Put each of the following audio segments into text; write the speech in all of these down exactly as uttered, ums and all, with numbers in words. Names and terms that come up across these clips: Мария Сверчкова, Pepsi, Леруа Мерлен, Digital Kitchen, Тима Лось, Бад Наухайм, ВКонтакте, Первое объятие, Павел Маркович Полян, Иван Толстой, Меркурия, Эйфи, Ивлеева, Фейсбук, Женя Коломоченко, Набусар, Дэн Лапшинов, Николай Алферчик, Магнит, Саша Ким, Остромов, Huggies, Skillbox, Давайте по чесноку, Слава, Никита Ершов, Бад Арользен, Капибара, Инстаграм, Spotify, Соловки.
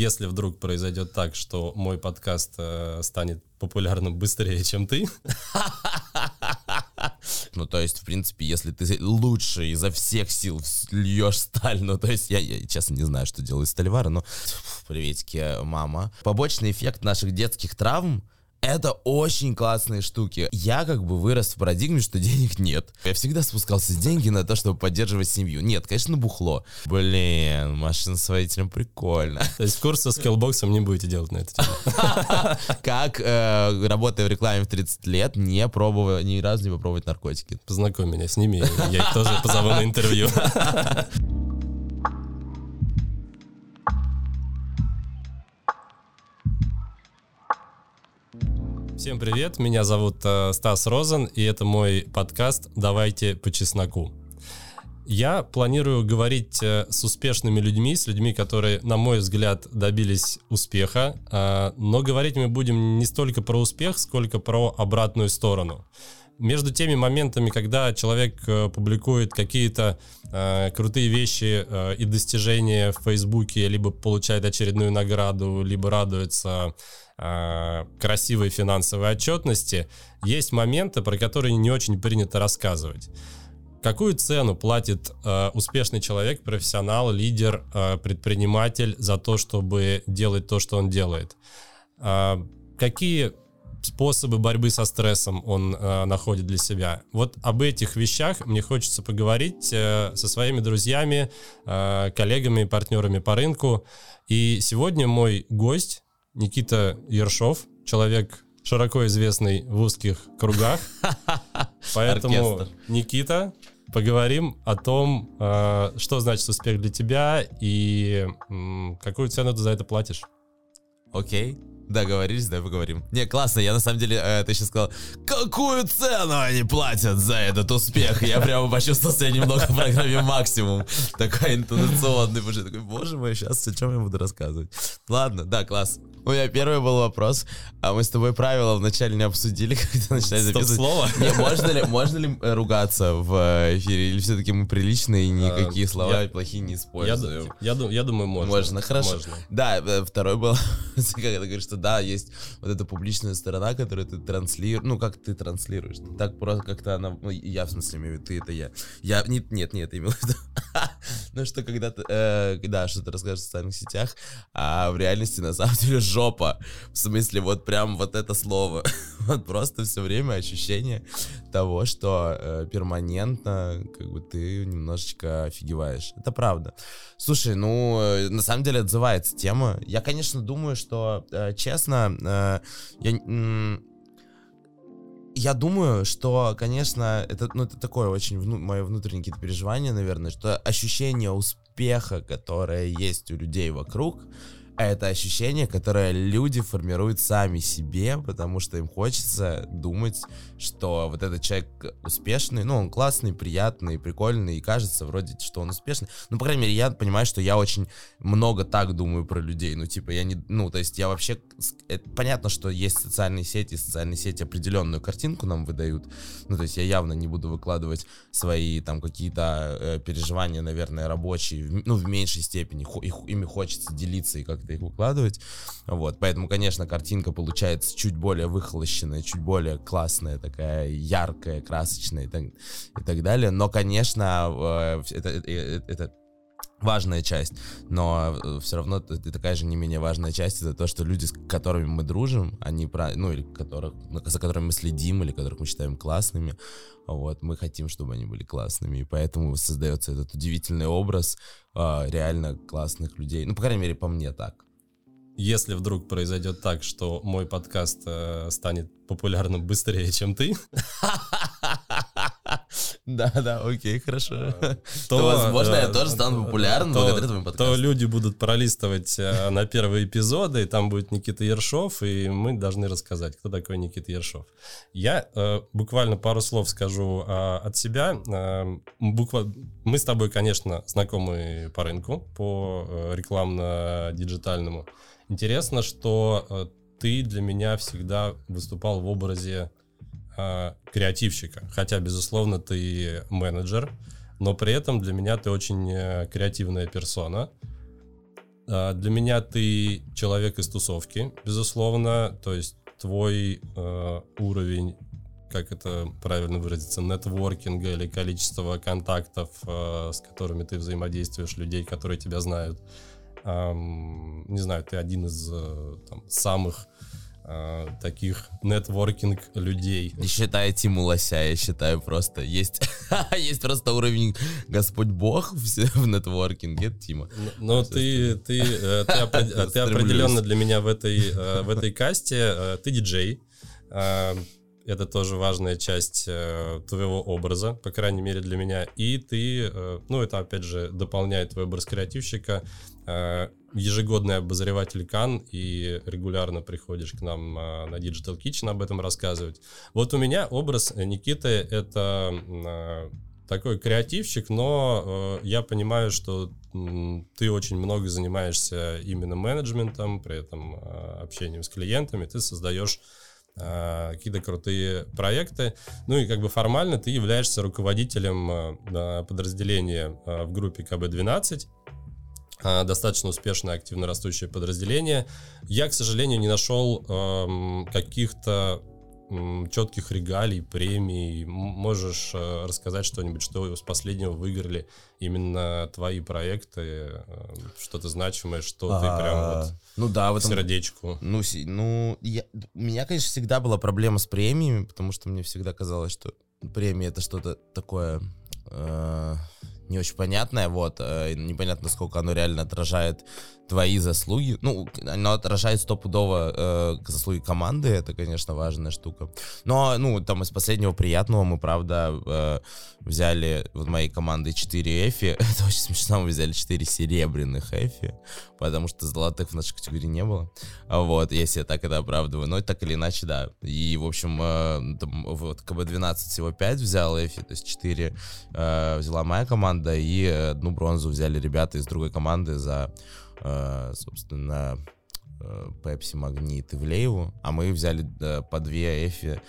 если вдруг произойдет так, что мой подкаст э, станет популярным быстрее, чем ты. Ну, то есть, в принципе, если ты лучше изо всех сил льешь сталь, ну, то есть, я, я честно не знаю, что делают стальвары, но приветики, мама. Побочный эффект наших детских травм — это очень классные штуки. Я как бы вырос в парадигме, что денег нет. Я всегда спускался с деньги на то, чтобы поддерживать семью. Нет, конечно, бухло. Блин, машина с водителем прикольно. То есть курс со скиллбоксом не будете делать на эту тему? Как, работая в рекламе в тридцать лет, не пробовал, ни разу не попробовать наркотики. Познакомь меня с ними, я их тоже позову на интервью. Всем привет, меня зовут э, Стас Розен, и это мой подкаст «Давайте по чесноку». Я планирую говорить э, с успешными людьми, с людьми, которые, на мой взгляд, добились успеха, э, но говорить мы будем не столько про успех, сколько про обратную сторону. Между теми моментами, когда человек э, публикует какие-то э, крутые вещи э, и достижения в Фейсбуке, либо получает очередную награду, либо радуется красивой финансовой отчетности, есть моменты, про которые не очень принято рассказывать. Какую цену платит э, успешный человек, профессионал, лидер, э, предприниматель за то, чтобы делать то, что он делает? Э, какие способы борьбы со стрессом он э, находит для себя? Вот об этих вещах мне хочется поговорить э, со своими друзьями, э, коллегами, партнерами по рынку. И сегодня мой гость — Никита Ершов, человек, широко известный в узких кругах. Поэтому, оркестр. Никита, поговорим о том, что значит успех для тебя и какую цену ты за это платишь. Окей. Договорились, да, поговорим. Не, классно, я на самом деле, э, ты сейчас сказал, какую цену они платят за этот успех? Я прямо почувствовал себя немного в программе «Максимум». Такой интонационный, такой, боже мой, сейчас о чем я буду рассказывать. Ладно, да, класс. У меня первый был вопрос. А мы с тобой правила вначале не обсудили, когда начинали записывать. Стоп-слово? Не, можно ли, можно ли ругаться в эфире? Или все-таки мы приличные и никакие а, слова я, плохие не используем? Я, я, я думаю, можно. Можно, хорошо. Можно. Да, второй был, когда ты говоришь, что да, есть вот эта публичная сторона, которую ты транслируешь. Ну, как ты транслируешь? Ты так просто как-то она... Ну, я, в смысле, имею в виду, ты, это я. Я... Нет, нет, нет, имел в виду. Ну, что когда ты... Э, да, что ты расскажешь в социальных сетях, а в реальности, на самом деле, жопа. В смысле, вот прям вот это слово. Вот просто все время ощущение того, что э, перманентно как бы ты немножечко офигеваешь. Это правда. Слушай, ну, э, на самом деле отзывается тема. Я, конечно, думаю, что, э, честно, э, я... Э, Я думаю, что, конечно, это, ну, это такое очень вну, мое внутреннее какие-то переживания, наверное, что ощущение успеха, которое есть у людей вокруг, это ощущение, которое люди формируют сами себе, потому что им хочется думать, что вот этот человек успешный, ну, он классный, приятный, прикольный, и кажется вроде, что он успешный. Ну, по крайней мере, я понимаю, что я очень много так думаю про людей, ну, типа, я не, ну, то есть я вообще, это понятно, что есть социальные сети, социальные сети определенную картинку нам выдают, ну, то есть я явно не буду выкладывать свои, там, какие-то э, переживания, наверное, рабочие, в, ну, в меньшей степени, Хо, их, ими хочется делиться и как-то их укладывать, вот, поэтому, конечно, картинка получается чуть более выхолощенная, чуть более классная, такая яркая, красочная и так, и так далее, но, конечно, это, это, это важная часть, но все равно это такая же не менее важная часть, это то, что люди, с которыми мы дружим, они, ну, или которых, за которыми мы следим, или которых мы считаем классными, вот, мы хотим, чтобы они были классными, и поэтому создается этот удивительный образ э, реально классных людей, ну, по крайней мере, по мне так. Если вдруг произойдет так, что мой подкаст э, станет популярным быстрее, чем ты... Да, да, окей, хорошо. То, возможно, я тоже стану популярным благодаря твоему подкасту. То люди будут пролистывать на первые эпизоды, и там будет Никита Ершов, и мы должны рассказать, кто такой Никита Ершов. Я э, буквально пару слов скажу э, от себя. Э, буква... Мы с тобой, конечно, знакомы по рынку, по э, рекламно-диджитальному. Интересно, что э, ты для меня всегда выступал в образе креативщика, хотя, безусловно, ты менеджер, но при этом для меня ты очень креативная персона. Для меня ты человек из тусовки, безусловно, то есть твой э, уровень, как это правильно выразиться, нетворкинга или количество контактов, э, с которыми ты взаимодействуешь, людей, которые тебя знают. Э, не знаю, ты один из э, там, самых э, таких нетворкинг людей. Не считая Тиму Лося, я считаю просто, есть, есть просто уровень Господь Бог в нетворкинге, это Тима. Но ты, ты, э, ты, опре- ты определенно для меня в этой, э, в этой касте, э, ты диджей. Э, Это тоже важная часть э, твоего образа, по крайней мере для меня. И ты, э, ну это опять же дополняет твой образ креативщика, э, ежегодный обозреватель Кан, и регулярно приходишь к нам э, на Digital Kitchen об этом рассказывать. Вот у меня образ Никиты — это э, такой креативщик, но э, я понимаю, что э, ты очень много занимаешься именно менеджментом, при этом э, общением с клиентами, ты создаешь какие-то крутые проекты. Ну и как бы формально ты являешься руководителем подразделения в группе ка бэ двенадцать. Достаточно успешное, активно растущее подразделение. Я, к сожалению, не нашел каких-то четких регалий, премий. Можешь рассказать что-нибудь, что с последнего выиграли именно твои проекты, что-то значимое, что а, ты прям вот ну да, в этом, сердечку. Ну, ну я, у меня, конечно, всегда была проблема с премиями, потому что мне всегда казалось, что премия — это что-то такое э, не очень понятное, вот, э, непонятно, сколько оно реально отражает твои заслуги. Ну, оно отражает стопудово э, заслуги команды, это, конечно, важная штука. Но, ну, там из последнего приятного мы, правда, э, взяли вот моей команды четыре Эйфи. Это очень смешно, мы взяли четыре серебряных Эйфи, потому что золотых в нашей категории не было. Вот, если я так это оправдываю. Но так или иначе, да. И, в общем, э, там, вот ка бэ двенадцать всего пять взял Эйфи, то есть четыре э, взяла моя команда, и одну бронзу взяли ребята из другой команды за... Uh, собственно, Pepsi, Магнит и Ивлееву, а мы взяли uh, по две Эфи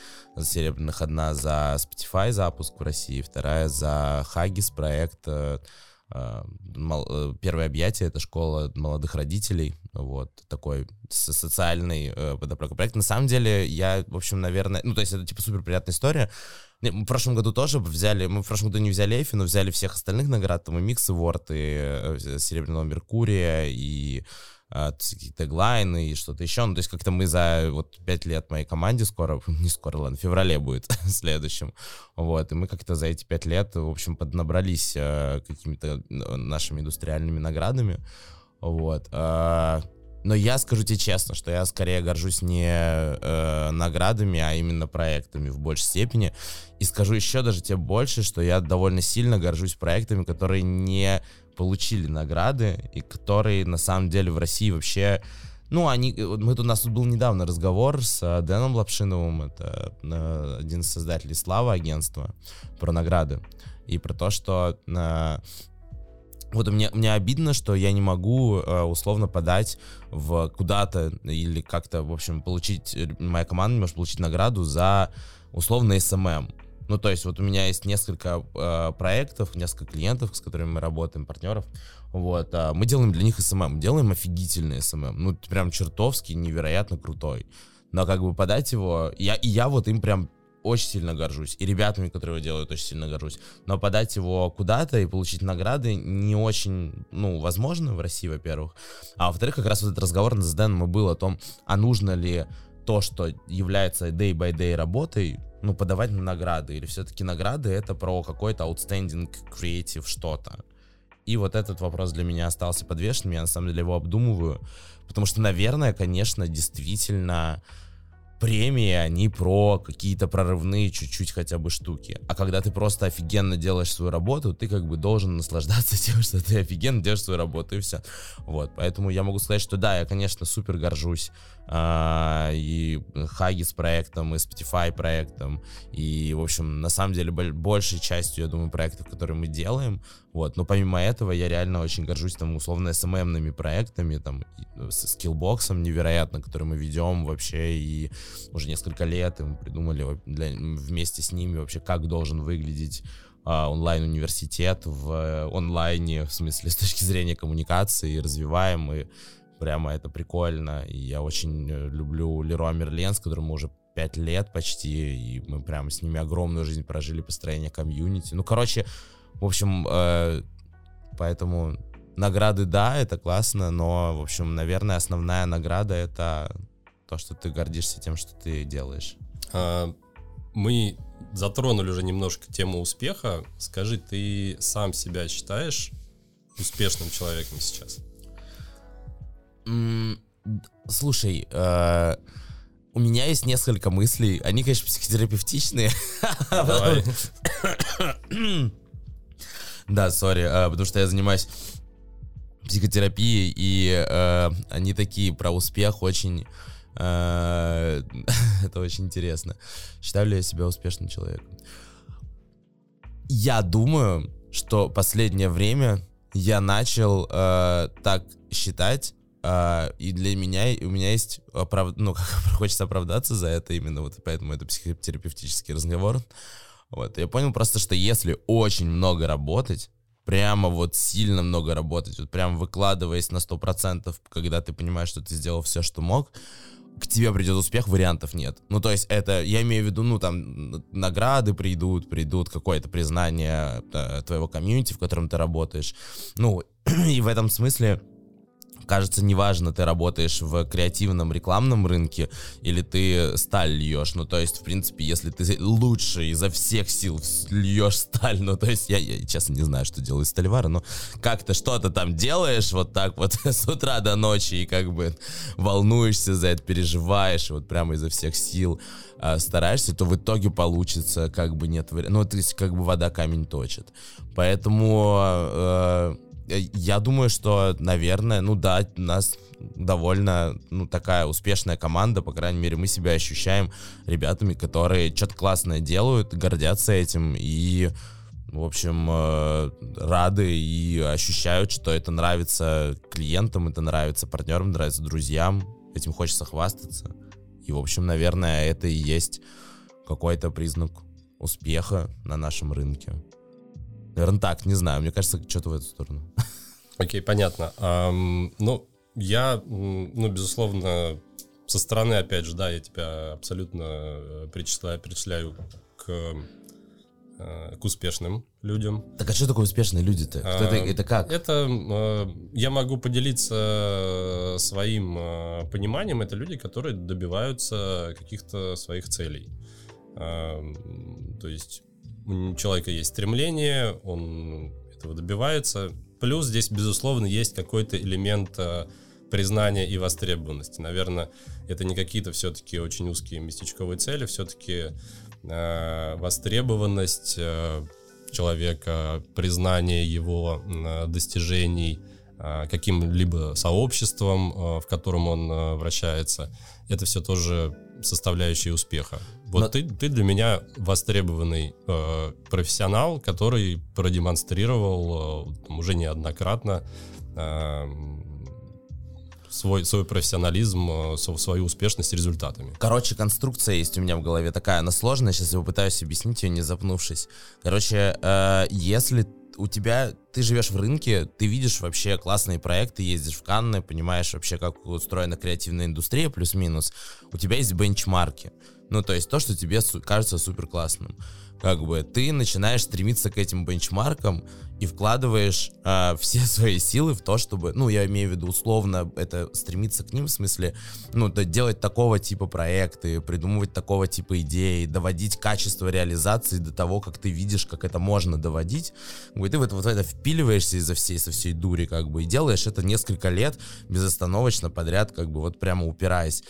серебряных, одна за Spotify запуск в России, вторая за Huggies проект uh, uh, «Первое объятие», это школа молодых родителей, вот, такой социальный uh, проект. На самом деле, я, в общем, наверное, ну, то есть это, типа, суперприятная история. Мы в прошлом году тоже взяли, мы в прошлом году не взяли Эйфи, но взяли всех остальных наград, там и Микс, и Ворд, и Серебряного Меркурия, и а, теглайны, и что-то еще. Ну, то есть как-то мы за вот пять лет моей команде скоро, не скоро, ладно, в феврале будет в следующем, вот, и мы как-то за эти пять лет, в общем, поднабрались а, какими-то нашими индустриальными наградами, вот, а, но я скажу тебе честно, что я скорее горжусь не э, наградами, а именно проектами в большей степени. И скажу еще даже тебе больше, что я довольно сильно горжусь проектами, которые не получили награды и которые на самом деле в России вообще... Ну, они, мы, у нас тут был недавно разговор с Дэном Лапшиновым, это э, один из создателей «Слава» агентства, про награды. И про то, что... Э, Вот мне, мне обидно, что я не могу э, условно подать в куда-то или как-то, в общем, получить, моя команда не может получить награду за условно эс эм эм. Ну, то есть вот у меня есть несколько э, проектов, несколько клиентов, с которыми мы работаем, партнеров. Вот, э, мы делаем для них эс эм эм, делаем офигительный эс эм эм, ну, прям чертовски, невероятно крутой. Но как бы подать его, я, и я вот им прям... очень сильно горжусь, и ребятами, которые его делают, очень сильно горжусь, но подать его куда-то и получить награды не очень, ну, возможно в России, во-первых, а во-вторых, как раз вот этот разговор с Дэном и был о том, а нужно ли то, что является day-by-day работой, ну, подавать на награды, или все-таки награды — это про какой-то outstanding creative что-то. И вот этот вопрос для меня остался подвешенным, я на самом деле его обдумываю, потому что, наверное, конечно, действительно... премии, они про какие-то прорывные чуть-чуть хотя бы штуки. А когда ты просто офигенно делаешь свою работу, ты как бы должен наслаждаться тем, что ты офигенно делаешь свою работу, и все. Вот, поэтому я могу сказать, что да, я, конечно, супер горжусь э, и Huggies проектом, и Spotify проектом, и, в общем, на самом деле, большей частью, я думаю, проектов, которые мы делаем. Вот, но помимо этого, я реально очень горжусь, там, условно, эс эм эм-ными проектами, там, с Skillbox невероятно, который мы ведем вообще, и уже несколько лет, и мы придумали для, вместе с ними вообще, как должен выглядеть онлайн-университет в онлайне, в смысле, с точки зрения коммуникации, развиваем, и прямо это прикольно. И я очень люблю Леруа Мерлен, с которым мы уже пять лет почти, и мы прямо с ними огромную жизнь прожили, построение комьюнити. Ну, короче, в общем, э, поэтому награды, да, это классно, но, в общем, наверное, основная награда — это то, что ты гордишься тем, что ты делаешь. А, мы затронули уже немножко тему успеха. Скажи, ты сам себя считаешь успешным человеком сейчас? Mm, слушай, э, у меня есть несколько мыслей. Они, конечно, психотерапевтичные. Давай. Да, сори, потому что я занимаюсь психотерапией, и э, они такие про успех очень... Э, это очень интересно. Считаю ли я себя успешным человеком? Я думаю, что последнее время я начал э, так считать, э, и для меня, и у меня есть... Оправ... Ну, как хочется оправдаться за это именно, вот поэтому это психотерапевтический разговор. Вот, я понял просто, что если очень много работать, прямо вот сильно много работать, вот прям выкладываясь на сто процентов, когда ты понимаешь, что ты сделал все, что мог, к тебе придет успех, вариантов нет. Ну, то есть это, я имею в виду, ну, там, награды придут, придут какое-то признание э, твоего комьюнити, в котором ты работаешь. Ну, и в этом смысле... Кажется, неважно, ты работаешь в креативном рекламном рынке или ты сталь льешь. Ну, то есть, в принципе, если ты лучше изо всех сил льешь сталь, ну, то есть, я, я честно не знаю, что делают стальвары, но как-то что-то там делаешь вот так вот с утра до ночи и как бы волнуешься за это, переживаешь, вот прямо изо всех сил э, стараешься, то в итоге получится, как бы нет вариантов. Ну, то есть, как бы вода камень точит. Поэтому... Э, Я думаю, что, наверное, ну да, у нас довольно, ну, такая успешная команда, по крайней мере, мы себя ощущаем ребятами, которые что-то классное делают, гордятся этим и, в общем, рады и ощущают, что это нравится клиентам, это нравится партнерам, нравится друзьям, этим хочется хвастаться. И, в общем, наверное, это и есть какой-то признак успеха на нашем рынке. Наверное, так, не знаю, мне кажется, что-то в эту сторону. Окей, понятно. Um, ну, я, ну, безусловно, со стороны, опять же, да, я тебя абсолютно причисляю, причисляю к, к успешным людям. Так а что такое успешные люди-то? Uh, это, это как? Это, uh, я могу поделиться своим uh, пониманием, это люди, которые добиваются каких-то своих целей. Uh, то есть... У человека есть стремление, он этого добивается. Плюс здесь, безусловно, есть какой-то элемент признания и востребованности. Наверное, это не какие-то все-таки очень узкие местечковые цели, все-таки э, востребованность э, человека, признание его э, достижений э, каким-либо сообществом, э, в котором он э, вращается. Это все тоже составляющие успеха. Вот. Но... ты, ты для меня востребованный э, профессионал, который продемонстрировал э, уже неоднократно э, свой, свой профессионализм, э, свою успешность результатами. Короче, конструкция есть у меня в голове такая, она сложная, сейчас я попытаюсь объяснить ее, не запнувшись. Короче, э, если у тебя, ты живешь в рынке, ты видишь вообще классные проекты, ездишь в Канны, понимаешь вообще, как устроена креативная индустрия, плюс-минус, у тебя есть бенчмарки. Ну, то есть то, что тебе кажется супер классным. Как бы ты начинаешь стремиться к этим бенчмаркам и вкладываешь э, все свои силы в то, чтобы, ну, я имею в виду условно, это стремиться к ним, в смысле, ну, то делать такого типа проекты, придумывать такого типа идеи, доводить качество реализации до того, как ты видишь, как это можно доводить. И ты вот, вот в это впиливаешься изо всей, со всей дури, как бы, и делаешь это несколько лет безостановочно подряд, как бы вот прямо упираясь.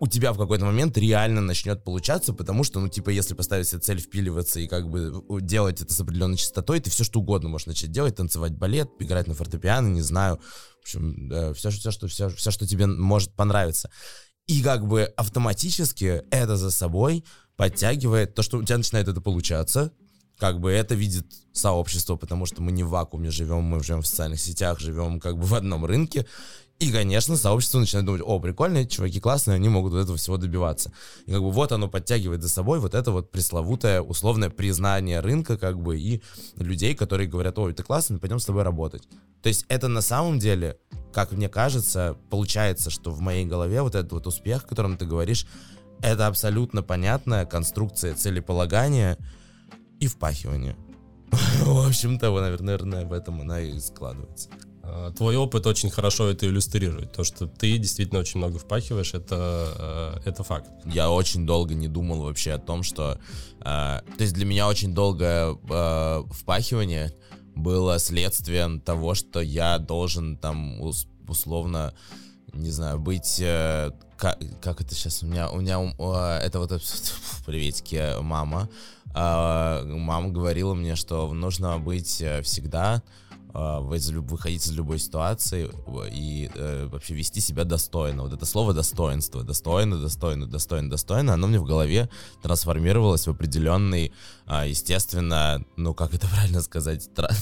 У тебя в какой-то момент реально начнет получаться, потому что, ну, типа, если поставить себе цель впиливаться и как бы делать это с определенной частотой, ты все что угодно можешь начать делать, танцевать балет, играть на фортепиано, не знаю, в общем, да, все, все, что, все, все, что тебе может понравиться. И как бы автоматически это за собой подтягивает то, что у тебя начинает это получаться, как бы это видит сообщество, потому что мы не в вакууме живем, мы живем в социальных сетях, живем как бы в одном рынке. И, конечно, сообщество начинает думать: о, прикольно, эти чуваки классные, они могут вот этого всего добиваться. И как бы вот оно подтягивает за собой вот это вот пресловутое условное признание рынка, как бы, и людей, которые говорят: ой, ты классный, пойдем с тобой работать. То есть это на самом деле, как мне кажется, получается, что в моей голове вот этот вот успех, о котором ты говоришь, это абсолютно понятная конструкция целеполагания и впахивания. В общем-то, наверное, в этом она и складывается. Твой опыт очень хорошо это иллюстрирует. То, что ты действительно очень много впахиваешь, это, это факт. Я очень долго не думал вообще о том, что... То есть для меня очень долгое впахивание было следствием того, что я должен там условно, не знаю, быть... Как, как это сейчас у меня? У меня... Это вот... Приветики, мама. Мама говорила мне, что нужно быть всегда... выходить из любой ситуации и э, вообще вести себя достойно. Вот это слово «достоинство», достойно, достойно, достойно, достойно, оно мне в голове трансформировалось в определенный, э, естественно, ну как это правильно сказать, тра-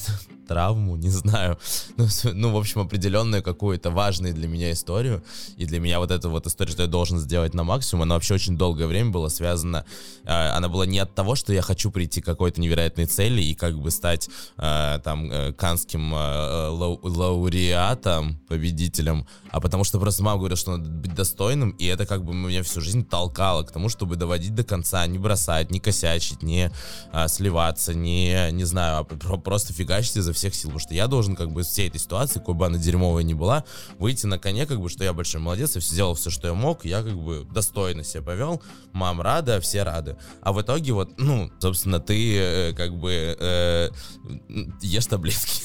травму, не знаю, ну, ну в общем определенную какую-то важную для меня историю. И для меня вот эта вот история, что я должен сделать на максимум, она вообще очень долгое время была связана, э, она была не от того, что я хочу прийти к какой-то невероятной цели и как бы стать э, там э, канским лауреатом, победителем, а потому что просто мама говорила, что надо быть достойным, и это как бы меня всю жизнь толкало к тому, чтобы доводить до конца, не бросать, не косячить, не а, сливаться, не, не знаю, а просто фигачить изо всех сил, потому что я должен как бы из всей этой ситуации, какой бы она дерьмовая ни была, выйти на коне, как бы, что я большой молодец, я сделал все, что я мог, я как бы достойно себя повел, мам рада, все рады. А в итоге вот, ну, собственно, ты как бы э, ешь таблетки.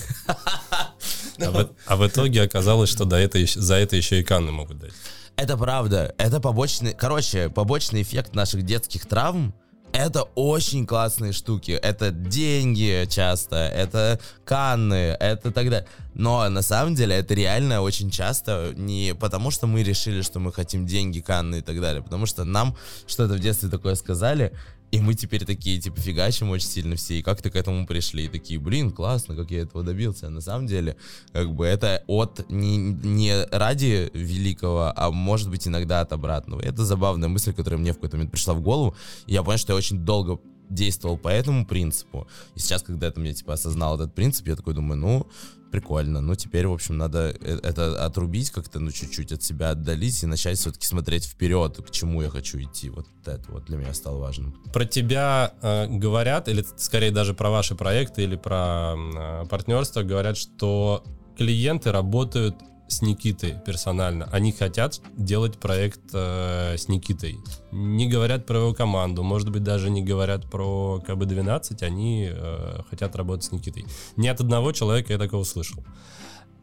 А в, а в итоге оказалось, что до это, за это еще и каны могут дать. Это правда. Это побочный, короче, побочный эффект наших детских травм. Это очень классные штуки. Это деньги часто, это канны, это так далее. Но на самом деле это реально очень часто не потому, что мы решили, что мы хотим деньги, канны и так далее, потому что нам что-то в детстве такое сказали, и мы теперь такие, типа, фигачим очень сильно все, и как-то к этому пришли, и такие, блин, классно, как я этого добился. А на самом деле, как бы, это от не, не ради великого, а может быть иногда от обратного. И это забавная мысль, которая мне в какой-то момент пришла в голову, и я понял, что я очень долго действовал по этому принципу, и сейчас, когда я, типа, осознал этот принцип, я такой думаю, ну, прикольно, ну, теперь, в общем, надо это отрубить как-то, ну, чуть-чуть от себя отдалить и начать все-таки смотреть вперед, к чему я хочу идти, вот это вот для меня стало важным. Про тебя э, говорят, или скорее даже про ваши проекты или про э, партнерство говорят, что клиенты работают с Никитой персонально. Они хотят делать проект э, с Никитой. Не говорят про его команду, может быть, даже не говорят про ка бэ двенадцать, они э, хотят работать с Никитой. Ни от одного человека я такого слышал.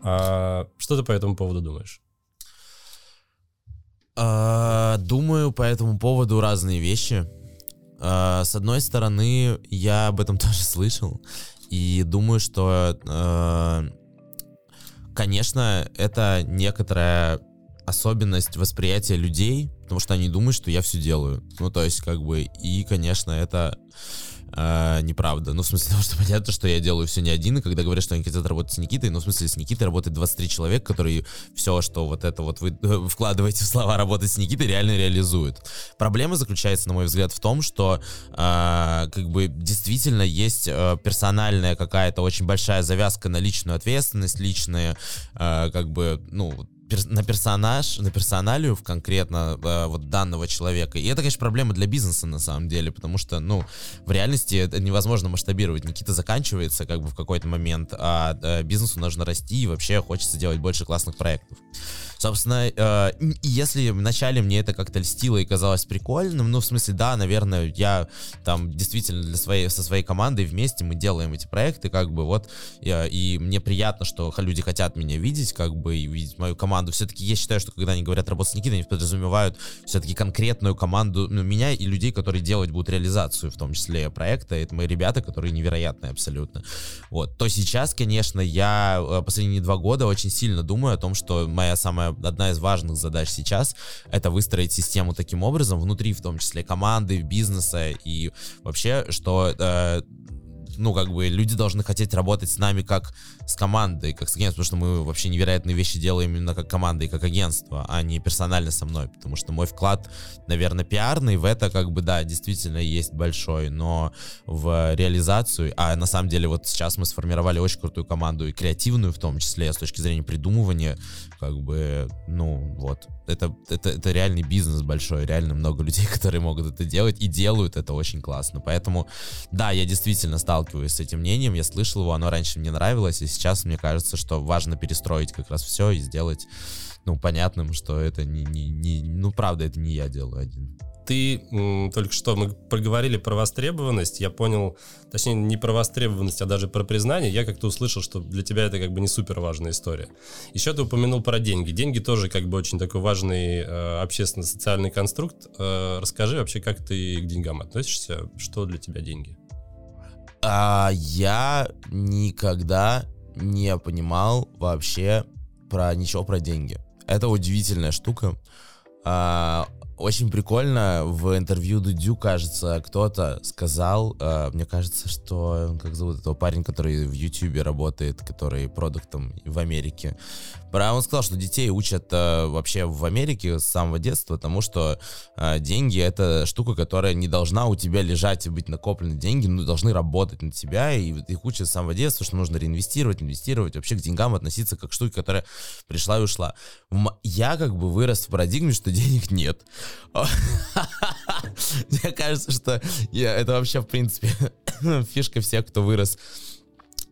А, что ты по этому поводу думаешь? А, думаю по этому поводу разные вещи. А, с одной стороны, я об этом тоже слышал. И думаю, что... А, конечно, это некоторая особенность восприятия людей, потому что они думают, что я все делаю. Ну, то есть, как бы, и, конечно, это э, неправда. Ну, в смысле того, что понятно, что я делаю все не один, и когда говорят, что они хотят работать с Никитой, ну, в смысле, с Никитой работает двадцать три человека, которые все, что вот это вот вы вкладываете в слова «работать с Никитой», реально реализуют. Проблема заключается, на мой взгляд, в том, что э, как бы действительно есть э, персональная какая-то очень большая завязка на личную ответственность, личные, э, как бы, ну, на персонаж, на персоналию в конкретно э, вот данного человека. И это, конечно, проблема для бизнеса на самом деле, потому что, ну, в реальности это невозможно масштабировать. Никита заканчивается как бы в какой-то момент, а э, бизнесу нужно расти, и вообще хочется делать больше классных проектов. Собственно, э, если вначале мне это как-то льстило и казалось прикольным, ну, в смысле, да, наверное, я там действительно для своей, со своей командой вместе мы делаем эти проекты, как бы вот, э, и мне приятно, что люди хотят меня видеть, как бы, и видеть мою команду. Все-таки я считаю, что когда они говорят «работать с Никитой», они подразумевают все-таки конкретную команду, ну, меня и людей, которые делать будут реализацию, в том числе проекта. Это мои ребята, которые невероятные абсолютно. Вот. То сейчас, конечно, я последние два года очень сильно думаю о том, что моя самая, одна из важных задач сейчас — это выстроить систему таким образом, внутри в том числе команды, бизнеса и вообще, что... Э, ну, как бы, люди должны хотеть работать с нами как с командой, как с агентством, потому что мы вообще невероятные вещи делаем именно как команда и как агентство, а не персонально со мной, потому что мой вклад, наверное, пиарный, в это, как бы, да, действительно есть большой, но в реализацию, а на самом деле вот сейчас мы сформировали очень крутую команду, и креативную в том числе, с точки зрения придумывания, как бы, ну, вот, это, это, это реальный бизнес большой, реально много людей, которые могут это делать, и делают это очень классно, поэтому, да, я действительно сталкиваюсь с этим мнением, я слышал его, оно раньше мне нравилось, и сейчас мне кажется, что важно перестроить как раз все и сделать, ну, понятным, что это не, не, не ну, правда, это не я делаю один. Ты м, только что мы проговорили про востребованность, я понял, точнее, не про востребованность, а даже про признание, я как-то услышал, что для тебя это как бы не супер важная история. Еще ты упомянул про деньги. Деньги тоже как бы очень такой важный э, общественно-социальный конструкт. Э, расскажи вообще, как ты к деньгам относишься, что для тебя деньги? А, я никогда не понимал вообще про ничего про деньги. Это удивительная штука. А, Очень прикольно, в интервью Дудю, кажется, кто-то сказал, э, мне кажется, что, как зовут этого парень, который в Ютьюбе работает, который продуктом в Америке, он сказал, что детей учат э, вообще в Америке с самого детства тому, что э, деньги — это штука, которая не должна у тебя лежать и быть накоплены деньги, но должны работать на тебя, и их учат с самого детства, что нужно реинвестировать, инвестировать, вообще к деньгам относиться как к штуке, которая пришла и ушла. Я как бы вырос в парадигме, что денег нет. Мне кажется, что я, это вообще, в принципе, фишка всех, кто вырос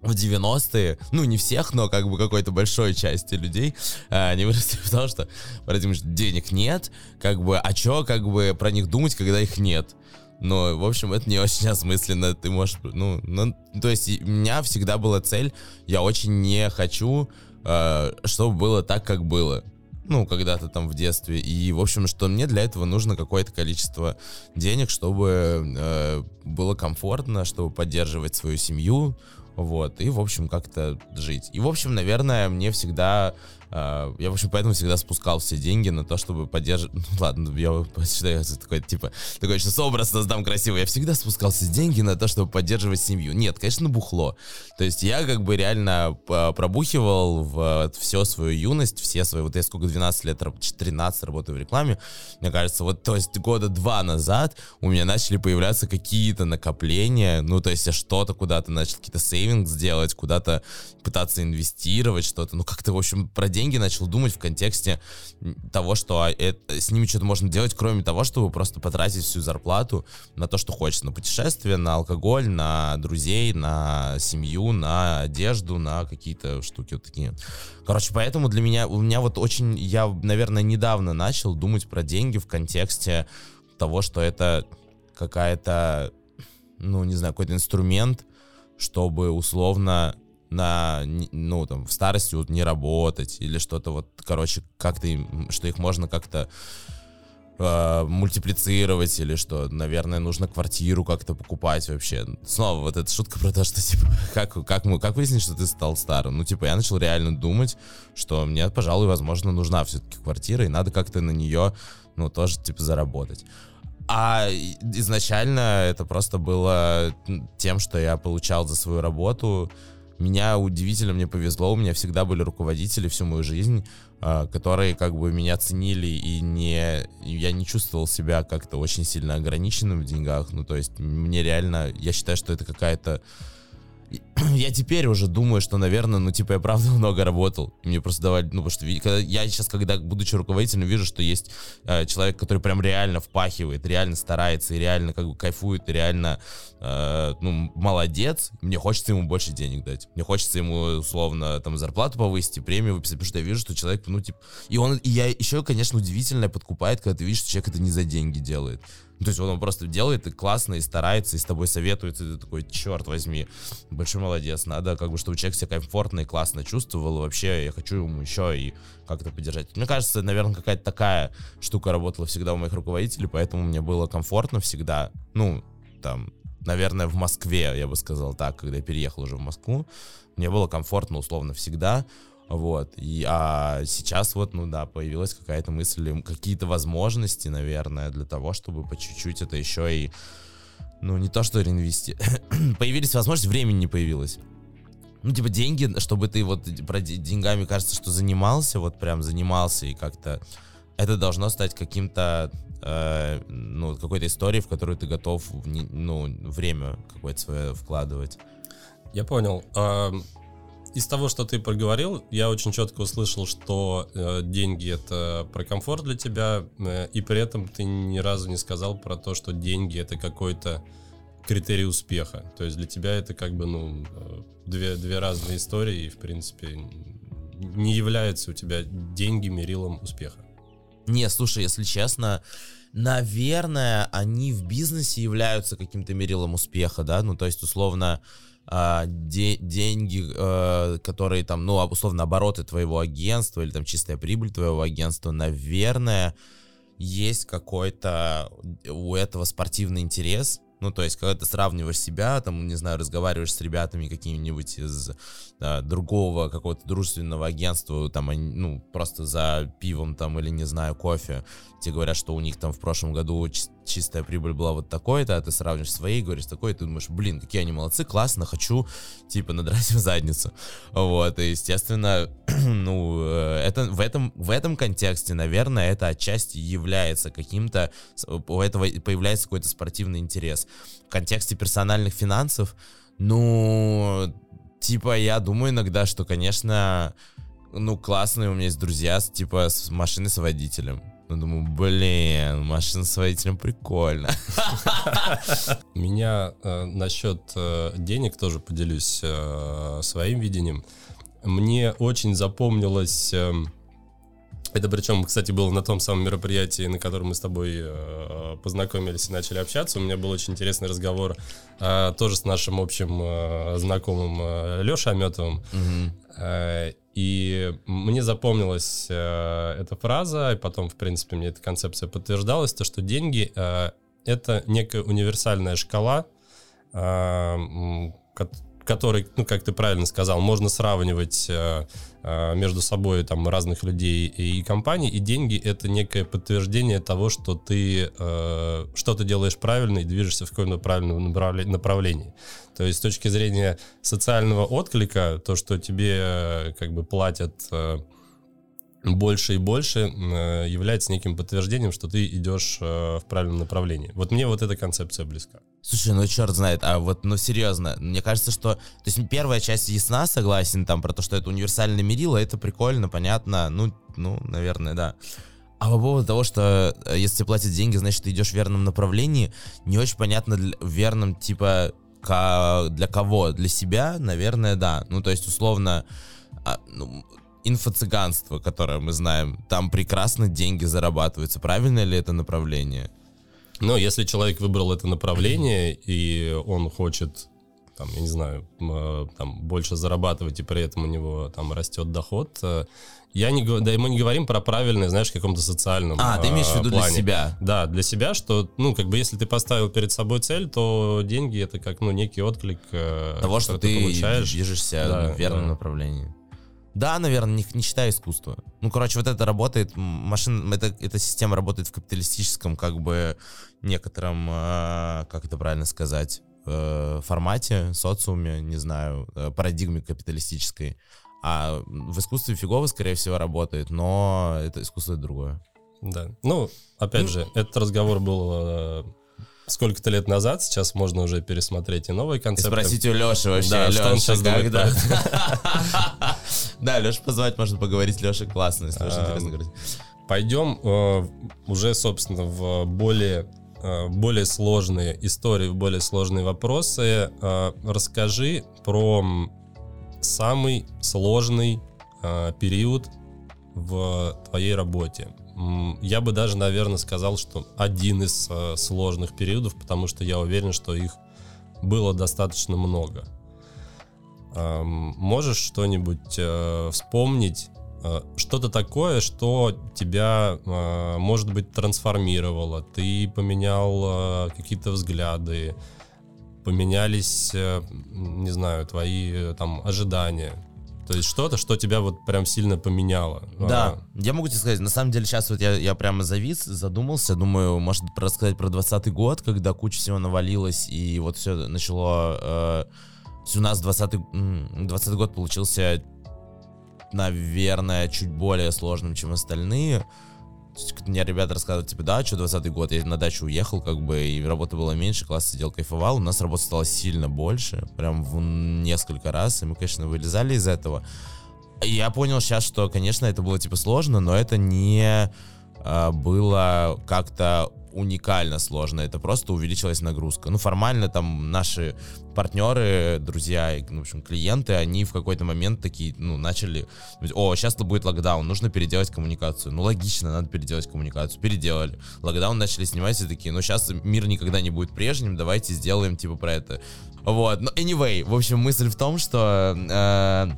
в девяностые. Ну, не всех, но как бы какой-то большой части людей. Э, они выросли в том, что, потому что денег нет, как бы, а чё, как бы, про них думать, когда их нет? Ну, в общем, это не очень осмысленно. Ты можешь, ну, ну то есть у меня всегда была цель, я очень не хочу, э, чтобы было так, как было. Ну, когда-то там в детстве. И, в общем, что мне для этого нужно какое-то количество денег, чтобы э, было комфортно, чтобы поддерживать свою семью, вот, и, в общем, как-то жить. И, в общем, наверное, мне всегда... Э, я, в общем, поэтому всегда спускал все деньги на то, чтобы поддерживать... Ну, ладно, я считаю, что такой, типа, такой сейчас образ создам красивый. Я всегда спускал все деньги на то, чтобы поддерживать семью. Нет, конечно, бухло. То есть я, как бы, реально пробухивал в всю свою юность, все свои... Вот я сколько, двенадцать лет, тринадцать работаю в рекламе, мне кажется, вот, то есть года два назад у меня начали появляться какие-то накопления, ну, то есть я что-то куда-то начал, какие-то сейвингс делать, куда-то пытаться инвестировать что-то, ну, как-то, в общем, про деньги деньги начал думать в контексте того, что это, с ними что-то можно делать, кроме того, чтобы просто потратить всю зарплату на то, что хочется, на путешествия, на алкоголь, на друзей, на семью, на одежду, на какие-то штуки вот такие. Короче, поэтому для меня, у меня вот очень, я, наверное, недавно начал думать про деньги в контексте того, что это какая-то, ну, не знаю, какой-то инструмент, чтобы условно на, ну, там, в старости вот не работать или что-то вот, короче, как-то, что их можно как-то э, мультиплицировать или что, наверное, нужно квартиру как-то покупать вообще. Снова вот эта шутка про то, что, типа, как, как, мы, как выяснить, что ты стал старым? Ну, типа, я начал реально думать, что мне, пожалуй, возможно, нужна все-таки квартира, и надо как-то на нее, ну, тоже, типа, заработать. А изначально это просто было тем, что я получал за свою работу. Меня удивительно, мне повезло, у меня всегда были руководители всю мою жизнь, которые как бы меня ценили, и не, я не чувствовал себя как-то очень сильно ограниченным в деньгах, ну то есть мне реально, я считаю, что это какая-то... Я теперь уже думаю, что, наверное, ну, типа, я правда много работал. И мне просто давали, ну, потому что когда, я сейчас, когда, будучи руководителем, вижу, что есть э, человек, который прям реально впахивает, реально старается, и реально, как бы, кайфует, и реально, э, ну, молодец. Мне хочется ему больше денег дать. Мне хочется ему, условно, там, зарплату повысить и премию выписать, потому что я вижу, что человек, ну, типа... И он, и я еще, конечно, удивительно подкупает, когда ты видишь, что человек это не за деньги делает. То есть он просто делает и классно, и старается, и с тобой советуется, и ты такой, черт возьми, большой молодец, надо, как бы, чтобы человек себя комфортно и классно чувствовал, и вообще я хочу ему еще и как-то поддержать. Мне кажется, наверное, какая-то такая штука работала всегда у моих руководителей, поэтому мне было комфортно всегда, ну, там, наверное, в Москве, я бы сказал так, когда я переехал уже в Москву, мне было комфортно, условно, всегда. Вот, и, а сейчас вот, ну да, появилась какая-то мысль, какие-то возможности, наверное, для того, чтобы по чуть-чуть это еще и Ну, не то, что реинвести. Появились возможности, времени не появилось. Ну, типа, деньги, чтобы ты вот про деньгами, кажется, что занимался, вот прям занимался, и как-то это должно стать каким-то, э, ну, какой-то историей, в которую ты готов, ну, время какое-то свое вкладывать. Я понял. Из того, что ты проговорил, я очень четко услышал, что э, деньги — это про комфорт для тебя, э, и при этом ты ни разу не сказал про то, что деньги — это какой-то критерий успеха. То есть для тебя это как бы, ну, две, две разные истории, и, в принципе, не являются у тебя деньги мерилом успеха. Не, слушай, если честно, наверное, они в бизнесе являются каким-то мерилом успеха, да, ну, то есть, условно, А, де- деньги, э, которые там, ну, условно, обороты твоего агентства или там чистая прибыль твоего агентства, наверное, есть какой-то у этого спортивный интерес. Ну, то есть, когда ты сравниваешь себя, там, не знаю, разговариваешь с ребятами какими-нибудь из а, другого какого-то дружественного агентства, там, они, ну, просто за пивом там или, не знаю, кофе, тебе говорят, что у них там в прошлом году чис- чистая прибыль была вот такой-то, а ты сравниваешь свои, говоришь такой, и ты думаешь, блин, какие они молодцы, классно, хочу, типа, надрать им задницу. Вот, и, естественно, ну, это в этом, в этом контексте, наверное, это отчасти является каким-то, у этого появляется какой-то спортивный интерес. В контексте персональных финансов, ну, типа, я думаю иногда, что, конечно, ну, классные у меня есть друзья, типа, с машины с водителем. Ну, думаю, блин, машина с водителем прикольно. У меня э, насчет э, денег тоже поделюсь э, своим видением. Мне очень запомнилось... Э, это причем, кстати, было на том самом мероприятии, на котором мы с тобой э, познакомились и начали общаться. У меня был очень интересный разговор э, тоже с нашим общим э, знакомым э, Лёшей Аметовым. Mm-hmm. И мне запомнилась э, эта фраза, и потом, в принципе, мне эта концепция подтверждалась, то, что деньги э, — это некая универсальная шкала, э, которой, ну, как ты правильно сказал, можно сравнивать э, между собой там, разных людей и компаний, и деньги — это некое подтверждение того, что ты э, что-то делаешь правильно и движешься в каком-то правильном направлении. То есть с точки зрения социального отклика, то, что тебе как бы платят больше и больше, является неким подтверждением, что ты идешь в правильном направлении. Вот мне вот эта концепция близка. Слушай, ну черт знает, а вот, ну серьезно, мне кажется, что... То есть первая часть ясна, согласен, там, про то, что это универсальное мерило, это прикольно, понятно, ну, ну, наверное, да. А по поводу того, что если тебе платят деньги, значит, ты идешь в верном направлении, не очень понятно, в верном, типа... Для кого? Для себя, наверное, да. Ну, то есть, условно, инфо-цыганство, которое мы знаем, там прекрасно деньги зарабатываются. Правильно ли это направление? Ну, если человек выбрал это направление, и он хочет, там, я не знаю, там, больше зарабатывать, и при этом у него там растет доход... Я не, да, мы не говорим про правильное, знаешь, в каком-то социальном плане. А, ты имеешь в виду для себя? Да, для себя, что, ну, как бы, если ты поставил перед собой цель, то деньги — это как, ну, некий отклик того, что ты получаешь. Движешься, да, в верном, да, направлении. Да, наверное, не, не считая искусства. Ну, короче, вот это работает, машина, это, эта система работает в капиталистическом, как бы, некотором, как это правильно сказать, формате, социуме, не знаю, парадигме капиталистической. А в искусстве фигово, скорее всего, работает, но это искусство другое. Да. Ну, опять же, этот разговор был э, сколько-то лет назад, сейчас можно уже пересмотреть и новые концепты. И спросить у Лёши вообще, да, Лёша, что он сейчас думает. Да, Лёшу позвать, можно поговорить, Лёша классный, если Лёша интересно говорит. Пойдем уже, собственно, в более... более сложные истории, более сложные вопросы. Расскажи про самый сложный период в твоей работе. Я бы даже, наверное, сказал, что один из сложных периодов, потому что я уверен, что их было достаточно много. Можешь что-нибудь вспомнить? Что-то такое, что тебя, может быть, трансформировало, ты поменял какие-то взгляды, поменялись, не знаю, твои там ожидания. То есть что-то, что тебя вот прям сильно поменяло. Да, а. Я могу тебе сказать, на самом деле сейчас вот я, я прямо завис, задумался, думаю, может рассказать про двадцатый год, когда куча всего навалилось, и вот все начало... Э, у нас двадцатый, двадцатый год получился, наверное, чуть более сложным, чем остальные. Мне ребята рассказывают, типа, да, что двадцатый год, я на дачу уехал, как бы, и работы было меньше, класс сидел, кайфовал, у нас работы стало сильно больше, прям в несколько раз, и мы, конечно, вылезали из этого. И я понял сейчас, что, конечно, это было, типа, сложно, но это не а, было как-то уникально сложно, это просто увеличилась нагрузка. Ну, формально там наши партнеры, друзья, и, ну, в общем, клиенты, они в какой-то момент такие, ну, начали, о, сейчас будет локдаун, нужно переделать коммуникацию. Ну, логично, надо переделать коммуникацию. Переделали. Локдаун начали снимать, все такие, ну, сейчас мир никогда не будет прежним, давайте сделаем, типа, про это. Вот, но anyway, в общем, мысль в том, что...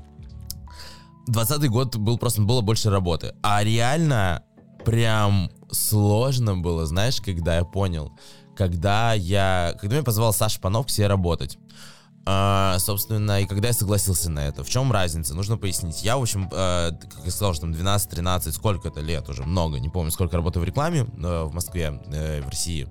двадцатый год был просто, было больше работы. А реально прям... сложно было, знаешь, когда я понял, когда я, когда меня позвал Саша Панов к себе работать, э, собственно, и когда я согласился на это, в чем разница, нужно пояснить. Я, в общем, э, как я сказал, что там двенадцать-тринадцать, сколько это лет уже, много, не помню, сколько работаю в рекламе, э, в Москве, э, в России,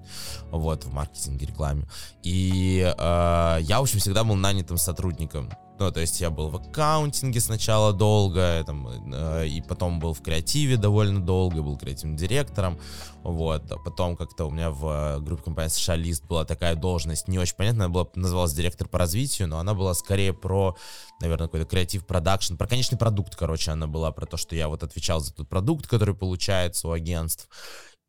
вот, в маркетинге, рекламе, и э, я, в общем, всегда был нанятым сотрудником. Ну, то есть я был в аккаунтинге сначала долго, там, э, и потом был в креативе довольно долго, был креативным директором, вот, а потом как-то у меня в группе компании «Саша Лист» была такая должность, не очень понятная, она была, называлась директор по развитию, но она была скорее про, наверное, какой-то креатив-продакшн, про конечный продукт, короче, она была, про то, что я вот отвечал за тот продукт, который получается у агентств.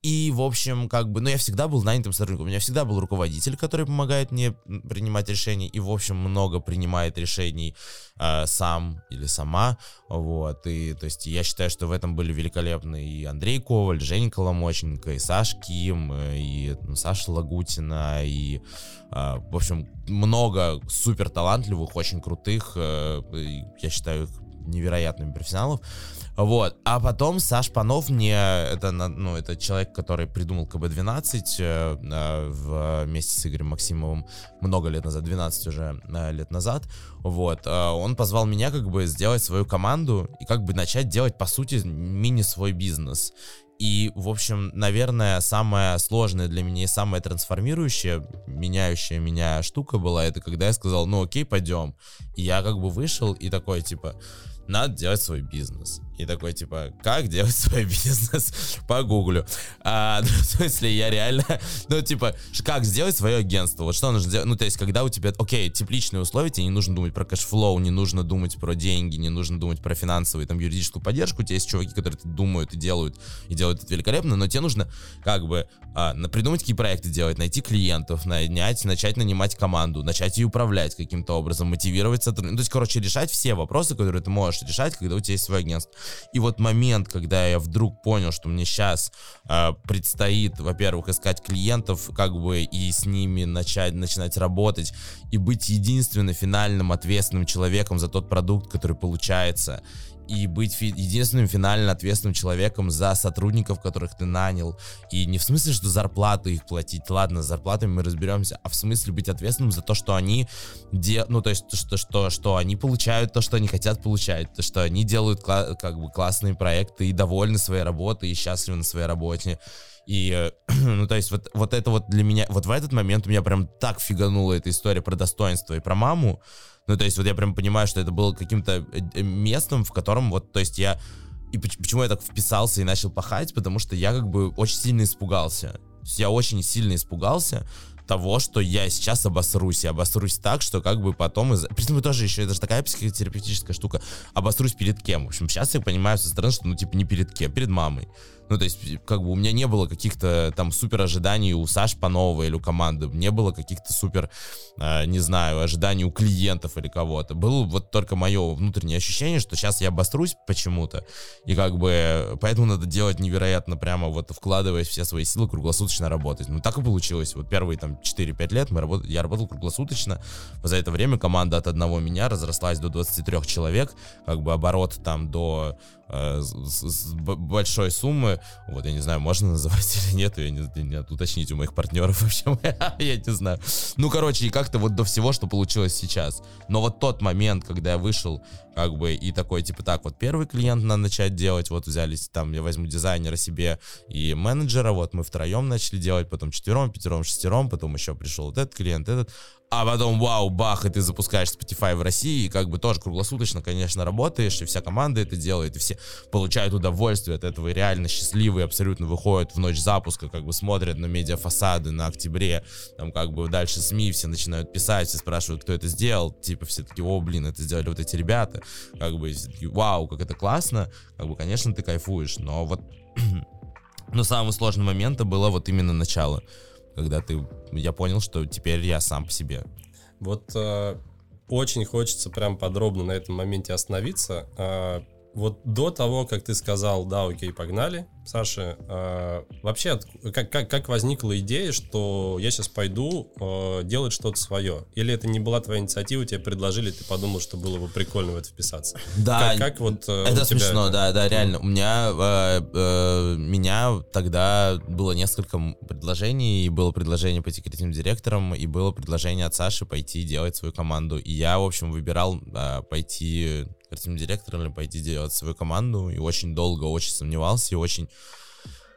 И, в общем, как бы, ну, я всегда был нанятым сотрудником, у меня всегда был руководитель, который помогает мне принимать решения, и, в общем, много принимает решений э, сам или сама, вот, и, то есть, я считаю, что в этом были великолепны и Андрей Коваль, Женя Коломоченко, и Саша Ким, и ну, Саша Лагутина, и, э, в общем, много супер талантливых, очень крутых, э, я считаю, их невероятными профессионалов. Вот, а потом Саш Панов мне, это, ну, это человек, который придумал ка бэ двенадцать э, в, вместе с Игорем Максимовым много лет назад, двенадцать уже э, лет назад, вот, э, он позвал меня как бы сделать свою команду и как бы начать делать, по сути, мини свой бизнес. И, в общем, наверное, самая сложная для меня и самая трансформирующая, меняющая меня штука была, это когда я сказал, ну окей, пойдем. И я как бы вышел и такой, типа, надо делать свой бизнес. И такой, типа, как делать свой бизнес? Погуглю. А, ну, в смысле, я реально, ну, типа, как сделать свое агентство? Вот что нужно делать? Ну, то есть, когда у тебя, окей, тепличные условия, тебе не нужно думать про кэшфлоу, не нужно думать про деньги, не нужно думать про финансовую, там, юридическую поддержку. У тебя есть чуваки, которые думают и делают, и делают это великолепно, но тебе нужно, как бы, а, придумать, какие проекты делать, найти клиентов, нанять, начать нанимать команду, начать ее управлять каким-то образом, мотивировать сотрудников. Ну, то есть, короче, решать все вопросы, которые ты можешь решать, когда у тебя есть свое агентство. И вот момент, когда я вдруг понял, что мне сейчас э, предстоит, во-первых, искать клиентов, как бы, и с ними начать, начинать работать, и быть единственным финальным ответственным человеком за тот продукт, который получается, и быть фи- единственным финально ответственным человеком за сотрудников, которых ты нанял. И не в смысле, что зарплату их платить, ладно, с зарплатами мы разберемся, а в смысле быть ответственным за то, что они де- ну, то есть, что, что, что они получают то, что они хотят получать, то, что они делают кла- как бы классные проекты и довольны своей работой, и счастливы на своей работе. И, ну, то есть, вот, вот это вот для меня, вот в этот момент у меня прям так фиганула эта история про достоинство и про маму. Ну, то есть, вот я прям понимаю, что это было каким-то местом, в котором вот, то есть, я... И почему я так вписался и начал пахать? Потому что я как бы очень сильно испугался. То есть, я очень сильно испугался того, что я сейчас обосрусь. Я обосрусь так, что как бы потом... Из... Притом тоже еще, это же такая психотерапевтическая штука. Обосрусь перед кем? В общем, сейчас я понимаю со стороны, что, ну, типа, не перед кем, перед мамой. Ну, то есть, как бы у меня не было каких-то там супер ожиданий у Саши Панова или у команды. Не было каких-то супер, э, не знаю, ожиданий у клиентов или кого-то. Было вот только мое внутреннее ощущение, что сейчас я обосрусь почему-то. И как бы поэтому надо делать невероятно прямо вот вкладываясь все свои силы, круглосуточно работать. Ну, так и получилось. Вот первые там четыре-пять лет мы работ... я работал круглосуточно. За это время команда от одного меня разрослась до двадцати трёх человек. Как бы оборот там до... с большой суммы, вот, я не знаю, можно называть или нет, я не, не, не уточнить у моих партнеров вообще, я не знаю. Ну, короче, и как-то вот до всего, что получилось сейчас. Но вот тот момент, когда я вышел, как бы, и такой, типа, так, вот первый клиент надо начать делать, вот взялись, там, я возьму дизайнера себе и менеджера, вот мы втроем начали делать, потом четвером, пятером, шестером, потом еще пришел вот этот клиент, этот, а потом, вау, бах, и ты запускаешь Spotify в России, и как бы тоже круглосуточно, конечно, работаешь, и вся команда это делает, и все получают удовольствие от этого, и реально счастливые абсолютно выходят в ночь запуска, как бы смотрят на медиафасады на октябре, там как бы дальше СМИ, все начинают писать, все спрашивают, кто это сделал, типа все такие, о, блин, это сделали вот эти ребята, как бы, вау, как это классно, как бы, конечно, ты кайфуешь, но вот, но самым сложным моментом было вот именно начало, когда ты, я понял, что теперь я сам по себе. Вот э, очень хочется прям подробно на этом моменте остановиться. Э, вот до того, как ты сказал, да, окей, погнали, Саша, э, вообще как, как, как возникла идея, что я сейчас пойду э, делать что-то свое? Или это не была твоя инициатива, тебе предложили, ты подумал, что было бы прикольно в это вписаться? Да, как, как вот, э, это смешно, тебя... да, да, реально. У меня, э, э, меня тогда было несколько предложений, и было предложение пойти креативным директором, и было предложение от Саши пойти делать свою команду. И я, в общем, выбирал э, пойти креативным директором или пойти делать свою команду, и очень долго очень сомневался, и очень...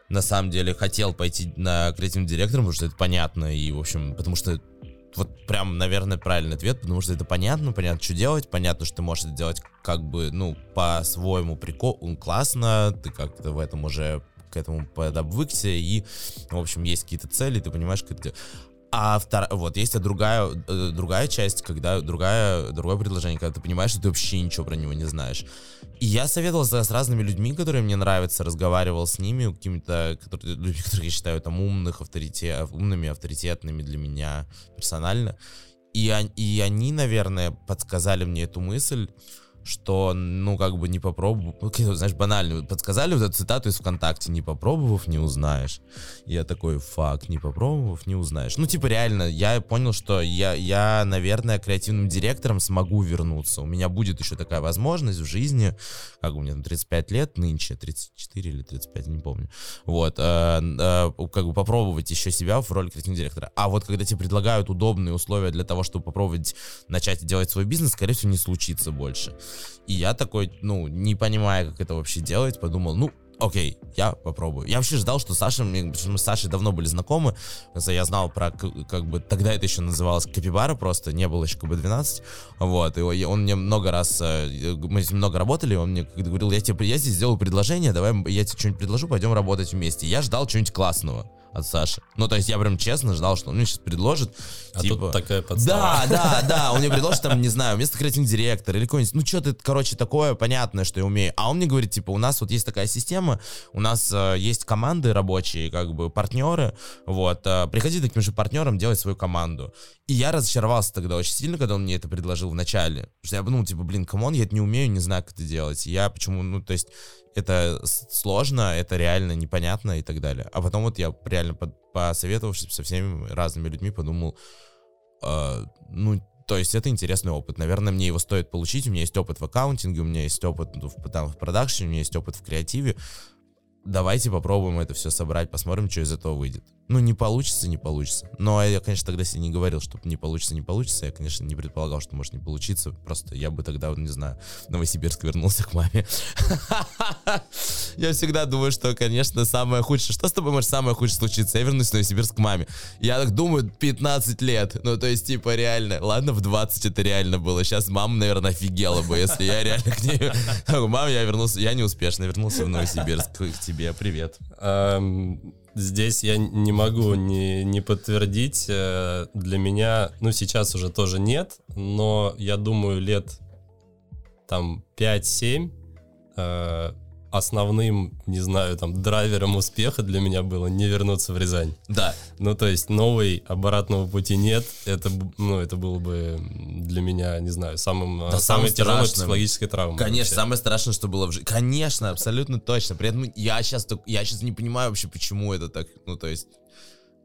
на самом деле хотел пойти на креативным директором, потому что это понятно, и, в общем, потому что вот прям, наверное, правильный ответ, потому что это понятно, понятно, что делать, понятно, что ты можешь это делать как бы, ну, по-своему прикол, классно, ты как-то в этом уже к этому подобвыкся, и, в общем, есть какие-то цели, ты понимаешь, как это... А вторая, вот, есть другая, другая часть, когда другая, другое предложение, когда ты понимаешь, что ты вообще ничего про него не знаешь. И я советовался с разными людьми, которые мне нравятся, разговаривал с ними, какими-то которые, людьми, которых я считаю там умных, авторитет, умными, авторитетными для меня персонально. И, и они, наверное, подсказали мне эту мысль, что, ну, как бы не попробовав... Знаешь, банально, подсказали вот эту цитату из ВКонтакте: «Не попробовав, не узнаешь». Я такой, фак, не попробовав, не узнаешь. Ну, типа, реально, я понял, что я, я, наверное, креативным директором смогу вернуться. У меня будет еще такая возможность в жизни. Как у меня там тридцать пять лет нынче, тридцать четыре или тридцать пять, не помню. Вот. Э, э, как бы попробовать еще себя в роли креативного директора. А вот когда тебе предлагают удобные условия для того, чтобы попробовать начать делать свой бизнес, скорее всего, не случится больше. И я такой, ну, не понимая, как это вообще делать, подумал, ну, окей, я попробую. Я вообще ждал, что Саша, мы с Сашей давно были знакомы, я знал про, как бы, тогда это еще называлось Капибара, просто не было еще ка бэ двенадцать, вот, и он мне много раз, мы много работали, он мне говорил, я тебе, я здесь сделаю предложение, давай я тебе что-нибудь предложу, пойдем работать вместе. Я ждал чего-нибудь классного от Саши. Ну, то есть я прям честно ждал, что он мне сейчас предложит. А типа, тут такая подстава. Да, да, да, он мне предложит, там, не знаю, вместо креативного директора или какой-нибудь, ну, что-то, короче, такое понятное, что я умею. А он мне говорит, типа, у нас вот есть такая система, у нас э, есть команды рабочие, как бы, партнеры, вот, э, приходи таким же партнером делать свою команду. И я разочаровался тогда очень сильно, когда он мне это предложил в начале. Потому что я подумал, типа, блин, камон, я это не умею, не знаю, как это делать. Я почему, ну, то есть... Это сложно, это реально непонятно и так далее. А потом вот я реально, посоветовавшись со всеми разными людьми, подумал, э, ну, то есть это интересный опыт. Наверное, мне его стоит получить. У меня есть опыт в аккаунтинге, у меня есть опыт ну, в, там, в продакшене, у меня есть опыт в креативе. Давайте попробуем это все собрать, посмотрим, что из этого выйдет. Ну, не получится, не получится. Но я, конечно, тогда себе не говорил, что не получится, не получится. Я, конечно, не предполагал, что может не получиться. Просто я бы тогда, не знаю, в Новосибирск вернулся к маме. Я всегда думаю, что, конечно, самое худшее... Что с тобой может самое худшее случиться? Я вернусь в Новосибирск к маме. Я так думаю, пятнадцать лет. Ну, то есть, типа, реально. Ладно, в двадцать это реально было. Сейчас мама, наверное, офигела бы, если я реально к ней... Мам, я вернулся... Я неуспешно вернулся в Новосибирск к тебе. Привет. Здесь я не могу не, не подтвердить. Для меня, ну, сейчас уже тоже нет, но я думаю, лет там пять-семь основным, не знаю, там, драйвером успеха для меня было не вернуться в Рязань. Да. Ну, то есть, новый, обратного пути нет. Это, ну, это было бы для меня, не знаю, самым, да, самой тяжелой психологической травмой. Конечно, вообще. Самое страшное, что было в жизни. Конечно, абсолютно точно. При этом я сейчас, я сейчас не понимаю вообще, почему это так, ну, то есть...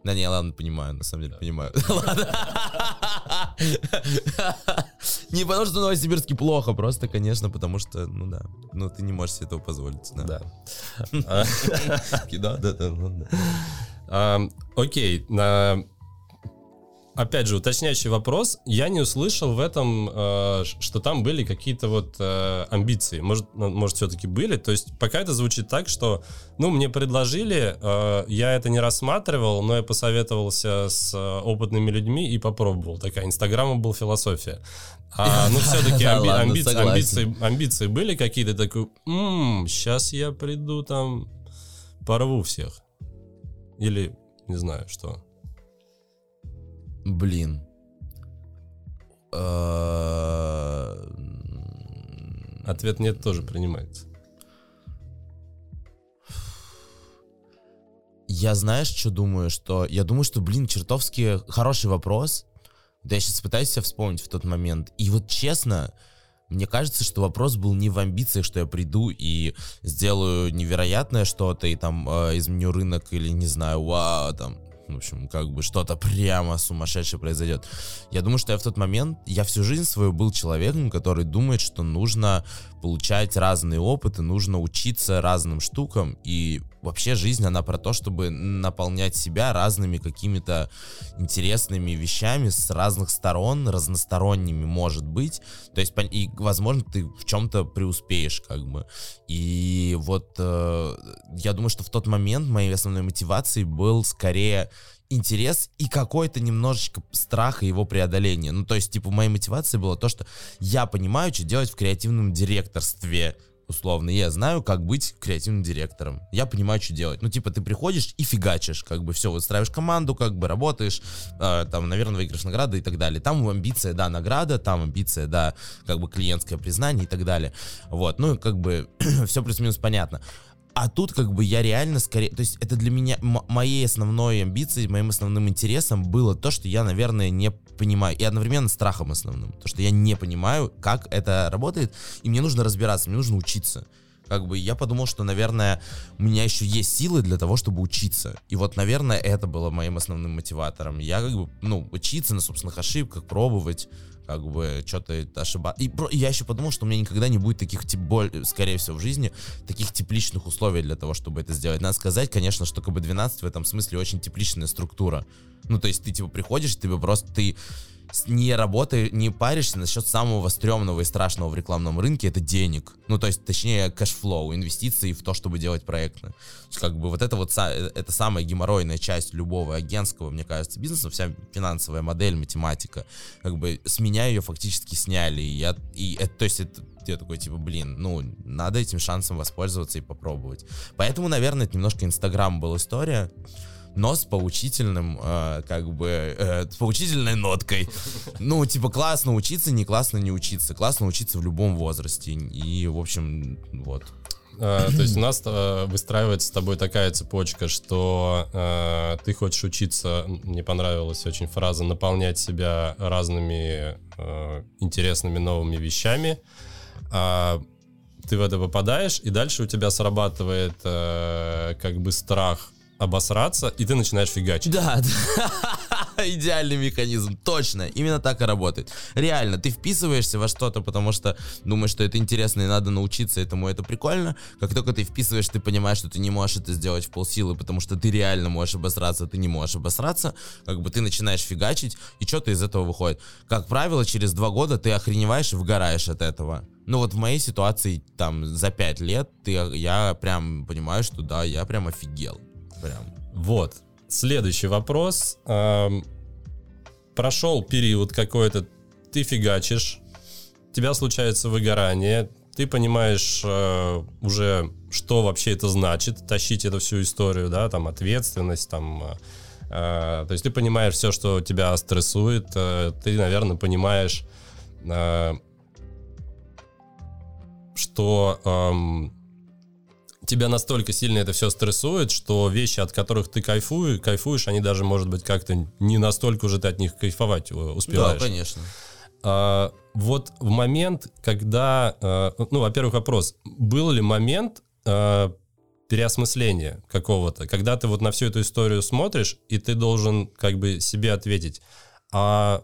Да не, ладно, понимаю, на самом деле, да. Понимаю. Ладно. Не потому что Новосибирске плохо, просто, конечно, потому что, ну да, ну ты не можешь себе этого позволить. Да. Да, да, да. Окей, опять же, уточняющий вопрос. Я не услышал в этом, что там были какие-то вот амбиции. Может, может, все-таки были. То есть пока это звучит так, что, ну, мне предложили, я это не рассматривал, но я посоветовался с опытными людьми и попробовал. Такая Инстаграма была философия. А, ну, все-таки амби- амби- амби- амбиции, амбиции были какие-то. Такой, м-м, сейчас я приду там, порву всех. Или не знаю, что... Блин. Ответ нет тоже принимается. Я знаешь, что думаю, что... Я думаю, что, блин, чертовски хороший вопрос. Да я сейчас пытаюсь себя вспомнить в тот момент. И вот честно, мне кажется, что вопрос был не в амбициях, что я приду и сделаю невероятное что-то, и там э, изменю рынок, или не знаю, вау, там... В общем, как бы что-то прямо сумасшедшее произойдет. Я думаю, что я в тот момент, я всю жизнь свою был человеком, который думает, что нужно получать разные опыты, нужно учиться разным штукам. И вообще жизнь, она про то, чтобы наполнять себя разными какими-то интересными вещами с разных сторон, разносторонними, может быть. То есть, и, возможно, ты в чем-то преуспеешь, как бы. И вот э, я думаю, что в тот момент моей основной мотивацией был скорее... интерес и какой-то немножечко страха его преодоления. Ну, то есть, типа, моей мотивацией было то, что я понимаю, что делать в креативном директорстве, условно. Я знаю, как быть креативным директором. Я понимаю, что делать. Ну, типа, ты приходишь и фигачишь, как бы, все, выстраиваешь команду, как бы, работаешь, э, там, наверное, выиграешь награды и так далее. Там амбиция, да, награда, там амбиция, да, как бы, клиентское признание и так далее. Вот, ну, как бы, все плюс-минус понятно. А тут как бы я реально скорее... То есть это для меня... М- моей основной амбицией, моим основным интересом было то, что я, наверное, не понимаю. И одновременно страхом основным. То, что я не понимаю, как это работает. И мне нужно разбираться, мне нужно учиться. Как бы я подумал, что, наверное, у меня еще есть силы для того, чтобы учиться. И вот, наверное, это было моим основным мотиватором. Я как бы, ну, учиться на собственных ошибках, пробовать... как бы что-то ошибаться. И, про... и я еще подумал, что у меня никогда не будет таких, тип... скорее всего, в жизни, таких тепличных условий для того, чтобы это сделать. Надо сказать, конечно, что ка бэ двенадцать в этом смысле очень тепличная структура. Ну, то есть ты, типа, приходишь, тебе просто ты не работаешь, не паришься насчет самого стрёмного и страшного в рекламном рынке, это денег. Ну, то есть, точнее, кэшфлоу, инвестиции в то, чтобы делать проектно. Как бы вот это вот, это самая геморройная часть любого агентского, мне кажется, бизнеса, вся финансовая модель, математика. Как бы с меня ее фактически сняли. И я, и, это, то есть, это, я такой, типа, блин, ну, надо этим шансом воспользоваться и попробовать. Поэтому, наверное, это немножко Инстаграм была история, но с поучительным, э, как бы, э, с поучительной ноткой. Ну, типа, классно учиться, не классно не учиться. Классно учиться в любом возрасте. И, в общем, вот. А, то есть у нас э, выстраивается с тобой такая цепочка, что э, ты хочешь учиться, мне понравилась очень фраза, наполнять себя разными э, интересными новыми вещами. А, ты в это попадаешь, и дальше у тебя срабатывает э, как бы страх обосраться, и ты начинаешь фигачить. Да, да. Идеальный механизм, точно, именно так и работает. Реально, ты вписываешься во что-то, потому что думаешь, что это интересно и надо научиться этому, это прикольно. Как только ты вписываешь, ты понимаешь, что ты не можешь это сделать в полсилы, потому что ты реально можешь обосраться, ты не можешь обосраться, как бы ты начинаешь фигачить, и что-то из этого выходит. Как правило, через два года ты охреневаешь и выгораешь от этого. Ну вот в моей ситуации, там, за пять лет ты, я прям понимаю, что да, я прям офигел. Прям. Вот. Следующий вопрос. Эм, прошел период какой-то, ты фигачишь, у тебя случается выгорание, ты понимаешь э, уже, что вообще это значит, тащить эту всю историю, да, там, ответственность, там, э, то есть ты понимаешь все, что тебя стрессует, э, ты, наверное, понимаешь, э, что... Э, тебя настолько сильно это все стрессует, что вещи, от которых ты кайфуешь, кайфуешь, они даже, может быть, как-то не настолько уже ты от них кайфовать успеваешь. Да, конечно. А, вот в момент, когда... А, ну, во-первых, вопрос. Был ли момент а, переосмысления какого-то, когда ты вот на всю эту историю смотришь, и ты должен как бы себе ответить, а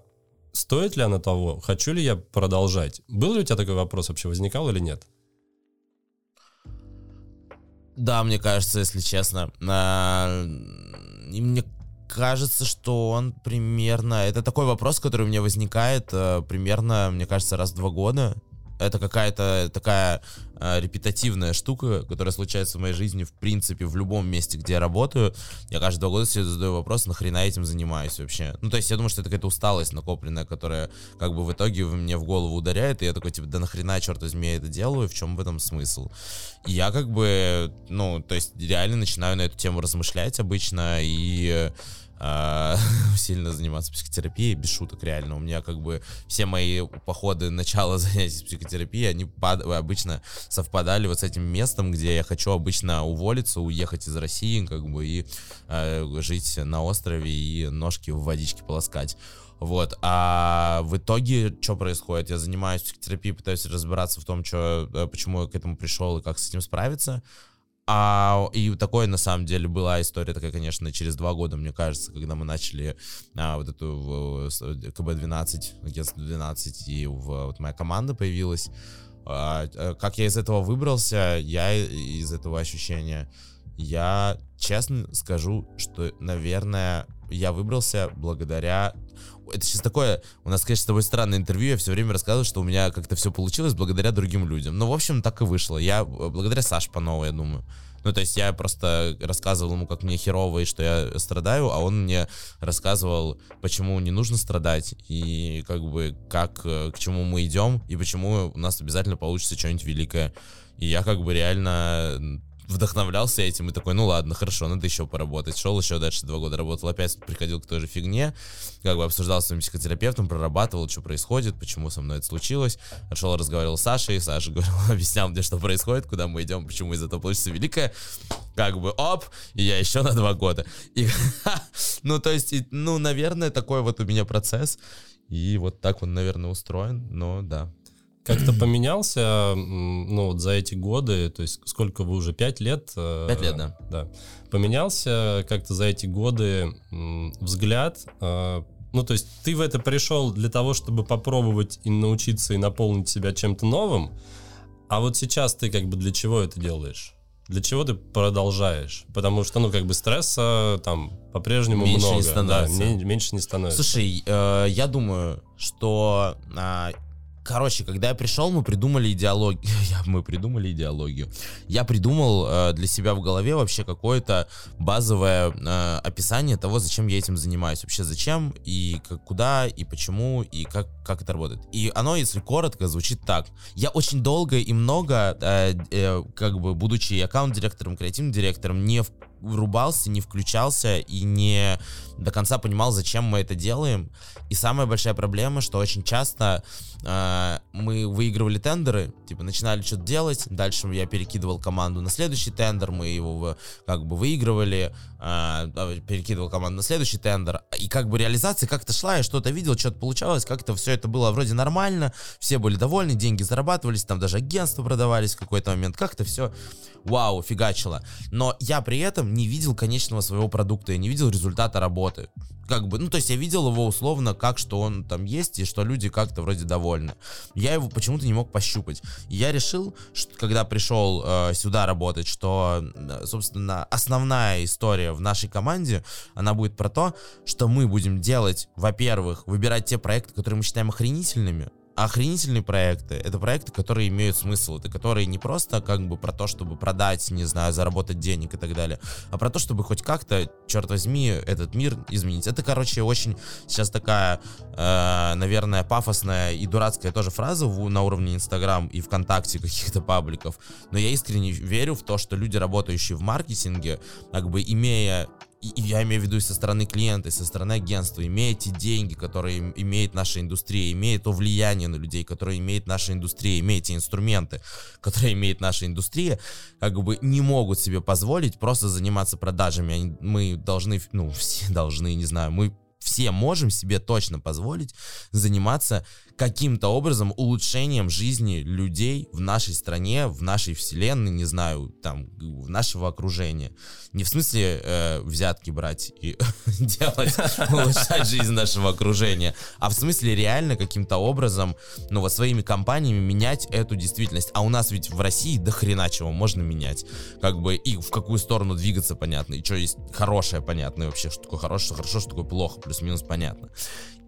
стоит ли она того, хочу ли я продолжать? Был ли у тебя такой вопрос вообще, возникал или нет? Да, мне кажется, если честно. И мне кажется, что он примерно... Это такой вопрос, который у меня возникает примерно, мне кажется, раз в два года. Это какая-то такая э, репетативная штука, которая случается в моей жизни, в принципе, в любом месте, где я работаю. Я каждые два года себе задаю вопрос, нахрена я этим занимаюсь вообще? Ну, то есть я думаю, что это какая-то усталость накопленная, которая как бы в итоге мне в голову ударяет, и я такой, типа, да нахрена, черт возьми, я это делаю, в чем в этом смысл? И я как бы, ну, то есть реально начинаю на эту тему размышлять обычно, и... сильно заниматься психотерапией, без шуток, реально. У меня как бы все мои походы, начало занятий психотерапией, они пад- обычно совпадали вот с этим местом, где я хочу обычно уволиться, уехать из России, как бы, и э, жить на острове и ножки в водичке полоскать. Вот, а в итоге что происходит? Я занимаюсь психотерапией, пытаюсь разбираться в том, что, почему я к этому пришел и как с этим справиться. А, и такое, на самом деле, была история такая, конечно, через два года, мне кажется, когда мы начали а, вот эту КБ-двенадцать, агентство двенадцать, и в, вот моя команда появилась. А, а, как я из этого выбрался, я из этого ощущения, я честно скажу, что, наверное, я выбрался благодаря... Это сейчас такое, у нас, конечно, с тобой странное интервью, я все время рассказываю, что у меня как-то все получилось благодаря другим людям. Ну, в общем, так и вышло. Я благодаря Саше Панову, я думаю. Ну, то есть я просто рассказывал ему, как мне херово и что я страдаю, а он мне рассказывал, почему не нужно страдать и как бы как, к чему мы идем и почему у нас обязательно получится что-нибудь великое. И я как бы реально... вдохновлялся этим и такой, ну ладно, хорошо, надо еще поработать. Шел еще дальше два года, работал опять, приходил к той же фигне, как бы обсуждал с своим психотерапевтом, прорабатывал, что происходит, почему со мной это случилось. Шел, разговаривал с Сашей, Саша говорил, объяснял мне, что происходит, куда мы идем, почему из этого получится великое. Как бы, оп, и я еще на два года. И, ну, то есть, ну, наверное, такой вот у меня процесс, и вот так он, наверное, устроен, но да. Как-то поменялся, ну, вот за эти годы, то есть сколько вы уже, пять лет? Пять лет, да. Да. Поменялся как-то за эти годы взгляд, ну, то есть ты в это пришел для того, чтобы попробовать и научиться, и наполнить себя чем-то новым, а вот сейчас ты как бы для чего это делаешь? Для чего ты продолжаешь? Потому что, ну, как бы стресса там по-прежнему меньше много. Не становится. Да, м- меньше не становится. Слушай, э, я думаю, что... Э, Короче, когда я пришел, мы придумали идеологию. мы придумали идеологию. Я придумал э, для себя в голове вообще какое-то базовое э, описание того, зачем я этим занимаюсь. Вообще зачем, и как, куда, и почему, и как, как это работает. И оно, если коротко, звучит так. Я очень долго и много, э, э, как бы, будучи аккаунт-директором, креативным директором, не в врубался, не включался и не до конца понимал, зачем мы это делаем. И самая большая проблема, что очень часто э, мы выигрывали тендеры, типа начинали что-то делать, дальше я перекидывал команду на следующий тендер, мы его как бы выигрывали, э, перекидывал команду на следующий тендер, и как бы реализация как-то шла, я что-то видел, что-то получалось, как-то все это было вроде нормально, все были довольны, деньги зарабатывались, там даже агентства продавались в какой-то момент, как-то все вау, фигачило. Но я при этом не видел конечного своего продукта, я не видел результата работы. Как бы, ну, то есть я видел его условно, как, что он там есть, и что люди как-то вроде довольны. Я его почему-то не мог пощупать. И я решил, что, когда пришел э, сюда работать, что, собственно, основная история в нашей команде, она будет про то, что мы будем делать, во-первых, выбирать те проекты, которые мы считаем охренительными. А охренительные проекты — это проекты, которые имеют смысл, это которые не просто как бы про то, чтобы продать, не знаю, заработать денег и так далее, а про то, чтобы хоть как-то, черт возьми, этот мир изменить. Это, короче, очень сейчас такая, э, наверное, пафосная и дурацкая тоже фраза в, на уровне Инстаграм и ВКонтакте каких-то пабликов, но я искренне верю в то, что люди, работающие в маркетинге, как бы имея... И я имею в виду и со стороны клиента, и со стороны агентства, имея те деньги, которые имеет наша индустрия, имея то влияние на людей, которые имеет наша индустрия, имея те инструменты, которые имеет наша индустрия, как бы не могут себе позволить просто заниматься продажами. Они, мы должны, ну, все должны, не знаю, мы все можем себе точно позволить заниматься каким-то образом улучшением жизни людей в нашей стране, в нашей вселенной, не знаю, там, в нашего окружения. Не в смысле э, взятки брать и делать, улучшать жизнь нашего окружения, а в смысле реально каким-то образом, ну вот своими компаниями менять эту действительность. А у нас ведь в России до хрена чего можно менять. Как бы и в какую сторону двигаться, понятно, и что есть хорошее, понятно, и вообще, что такое хорошее, что хорошо, что такое плохо, плюс-минус понятно.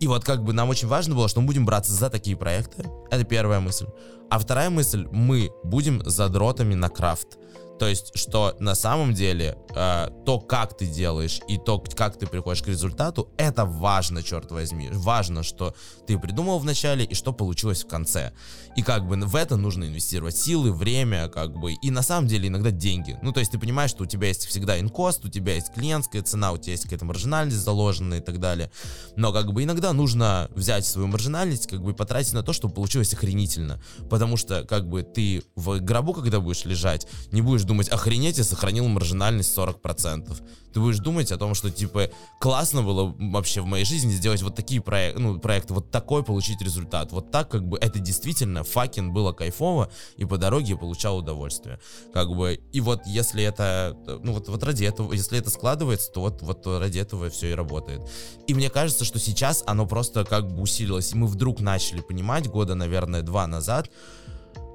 И вот как бы нам очень важно было, что мы будем браться за такие проекты. Это первая мысль. А вторая мысль, мы будем задротами на крафт. То есть, что на самом деле э, то, как ты делаешь и то, как ты приходишь к результату, это важно, черт возьми. Важно, что ты придумал в начале и что получилось в конце. И как бы в это нужно инвестировать силы, время, как бы, и на самом деле иногда деньги. Ну, то есть ты понимаешь, что у тебя есть всегда инкост, у тебя есть клиентская цена, у тебя есть какая-то маржинальность заложенная и так далее. Но как бы иногда нужно взять свою маржинальность, как бы потратить на то, чтобы получилось охренительно. Потому что как бы ты в гробу, когда будешь лежать, не будешь думать, охренеть, я сохранил маржинальность сорок процентов. Ты будешь думать о том, что, типа, классно было вообще в моей жизни сделать вот такие проекты, ну, проекты, вот такой получить результат. Вот так, как бы, это действительно факин было кайфово, и по дороге я получал удовольствие. Как бы, и вот если это, ну, вот, вот ради этого, если это складывается, то вот, вот ради этого все и работает. И мне кажется, что сейчас оно просто как бы усилилось, и мы вдруг начали понимать, года, наверное, два назад,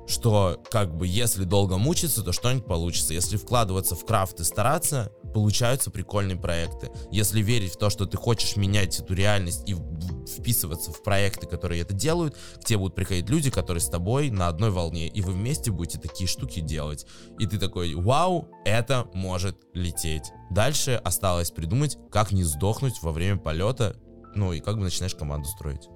что, как бы, если долго мучиться, то что-нибудь получится. Если вкладываться в крафт и стараться, получаются прикольные проекты. Если верить в то, что ты хочешь менять эту реальность и вписываться в проекты, которые это делают, к тебе будут приходить люди, которые с тобой на одной волне, и вы вместе будете такие штуки делать. И ты такой, вау, это может лететь. Дальше осталось придумать, как не сдохнуть во время полета, ну и как бы начинаешь команду строить.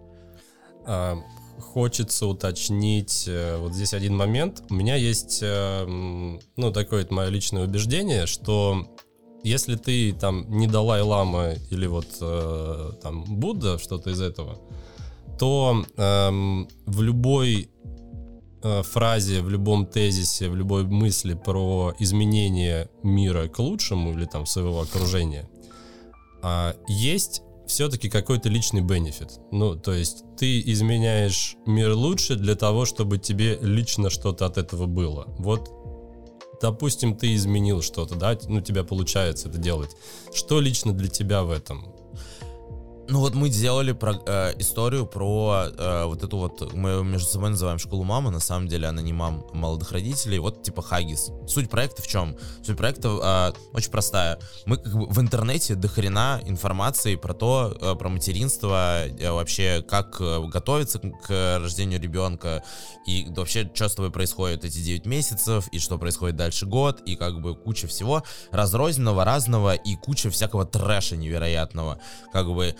А... Хочется уточнить вот здесь один момент. У меня есть, ну, такое это мое личное убеждение, что если ты там не Далай-Лама или вот там Будда, что-то из этого, то эм, в любой э, фразе, в любом тезисе, в любой мысли про изменение мира к лучшему или там своего окружения э, есть все-таки какой-то личный бенефит. Ну, то есть ты изменяешь мир лучше для того, чтобы тебе лично что-то от этого было. Вот, допустим, ты изменил что-то, да, ну, тебя получается это делать. Что лично для тебя в этом? Ну, вот мы делали про, э, историю про э, вот эту вот, мы ее между собой называем «Школу мамы», на самом деле она не мам молодых родителей, вот типа Huggies. Суть проекта в чем? Суть проекта э, очень простая. Мы как бы в интернете дохрена информации про то, э, про материнство, э, вообще как э, готовиться к рождению ребенка, и вообще, что с тобой происходит эти девять месяцев, и что происходит дальше год, и как бы куча всего разрозненного, разного, и куча всякого трэша невероятного, как бы.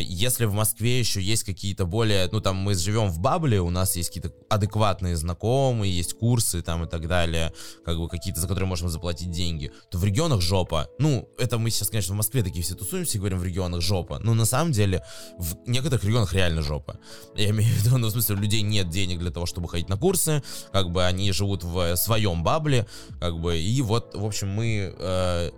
Если в Москве еще есть какие-то более, ну там мы живем в бабле, у нас есть какие-то адекватные знакомые, есть курсы там и так далее, как бы какие-то, за которые можем заплатить деньги, то в регионах жопа. Ну, это мы сейчас, конечно, в Москве такие все тусуемся и говорим, в регионах жопа. Но на самом деле в некоторых регионах реально жопа. Я имею в виду, ну в смысле, у людей нет денег для того, чтобы ходить на курсы, как бы они живут в своем бабле, как бы, и вот, в общем, мы... Э-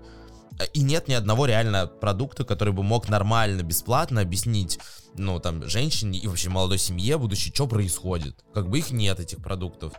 И нет ни одного реально продукта, который бы мог нормально, бесплатно объяснить, ну, там, женщине и вообще молодой семье, будущее, что происходит. Как бы их нет, этих продуктов.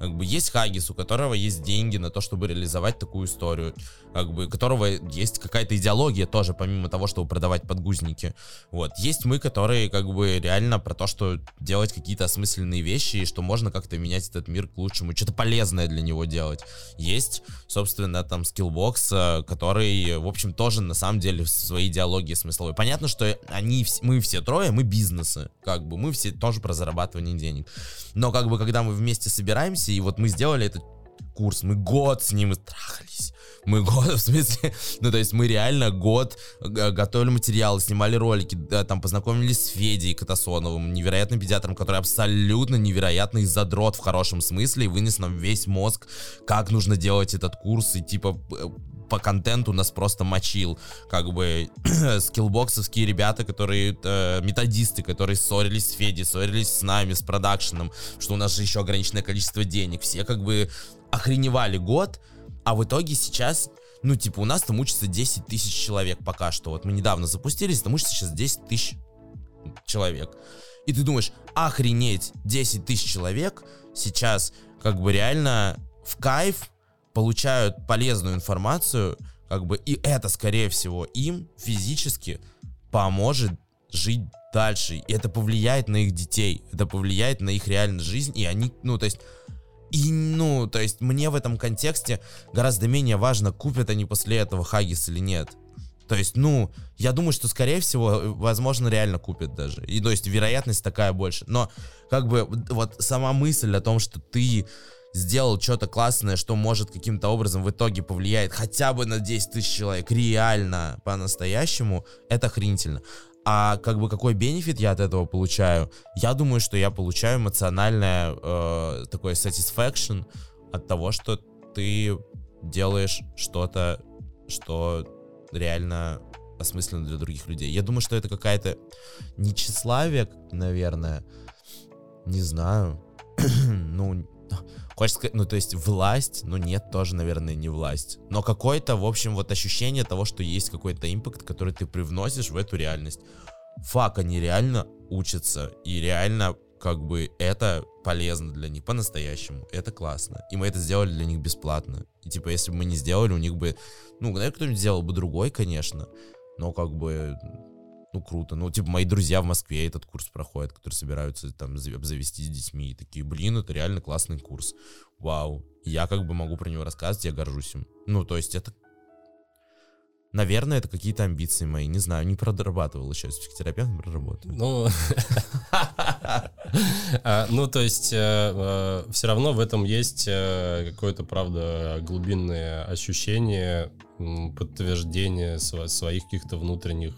Как бы есть Huggies, у которого есть деньги на то, чтобы реализовать такую историю. Как бы, у которого есть какая-то идеология тоже, помимо того, чтобы продавать подгузники. Вот. Есть мы, которые, как бы, реально про то, что делать какие-то осмысленные вещи, и что можно как-то менять этот мир к лучшему, что-то полезное для него делать. Есть, собственно, там, Skillbox, который, в общем, тоже, на самом деле, в своей идеологии смысловой. Понятно, что они, мы все трое, мы бизнесы, как бы, мы все тоже про зарабатывание денег, но как бы, когда мы вместе собираемся, и вот мы сделали этот курс, мы год с ним трахались, мы год, в смысле, ну, то есть мы реально год готовили материалы, снимали ролики, да, там, познакомились с Федей Катасоновым, невероятным педиатром, который абсолютно невероятный задрот в хорошем смысле, и вынес нам весь мозг, как нужно делать этот курс, и типа... по контенту нас просто мочил, как бы, скиллбоксовские ребята, которые, э, методисты, которые ссорились с Федей, ссорились с нами, с продакшеном, что у нас же еще ограниченное количество денег, все, как бы, охреневали год, а в итоге сейчас, ну, типа, у нас там учатся десять тысяч человек пока что, вот мы недавно запустились, там учатся сейчас десять тысяч человек. И ты думаешь, охренеть, десять тысяч человек сейчас как бы реально в кайф получают полезную информацию, как бы, и это, скорее всего, им физически поможет жить дальше. И это повлияет на их детей, это повлияет на их реальную жизнь, и они, ну, то есть... И, ну, то есть мне в этом контексте гораздо менее важно, купят они после этого Huggies или нет. То есть, ну, я думаю, что, скорее всего, возможно, реально купят даже. И, то есть, вероятность такая больше. Но, как бы, вот сама мысль о том, что ты сделал что-то классное, что может каким-то образом в итоге повлияет хотя бы на десять тысяч человек, реально, по-настоящему, это охренительно. А как бы какой бенефит я от этого получаю? Я думаю, что я получаю эмоциональное э, такое satisfaction от того, что ты делаешь что-то, что реально осмысленно для других людей. Я думаю, что это какая-то не тщеславие, наверное, не знаю. Ну, хочется сказать, ну, то есть власть, но нет, тоже, наверное, не власть. Но какое-то, в общем, вот ощущение того, что есть какой-то импакт, который ты привносишь в эту реальность. Фак, они реально учатся, и реально, как бы, это полезно для них по-настоящему. Это классно. И мы это сделали для них бесплатно. И, типа, если бы мы не сделали, у них бы, ну, наверное, кто-нибудь сделал бы другой, конечно, но, как бы... Ну, круто. Ну, типа, мои друзья в Москве этот курс проходят, которые собираются там обзавестись детьми. И такие, блин, это реально классный курс. Вау. Я как бы могу про него рассказывать, я горжусь им. Ну, то есть это... Наверное, это какие-то амбиции мои. Не знаю, не прорабатывал еще. С психотерапевтом проработаю. Ну, ну, то есть все равно в этом есть какое-то, правда, глубинное ощущение... подтверждение своих каких-то внутренних,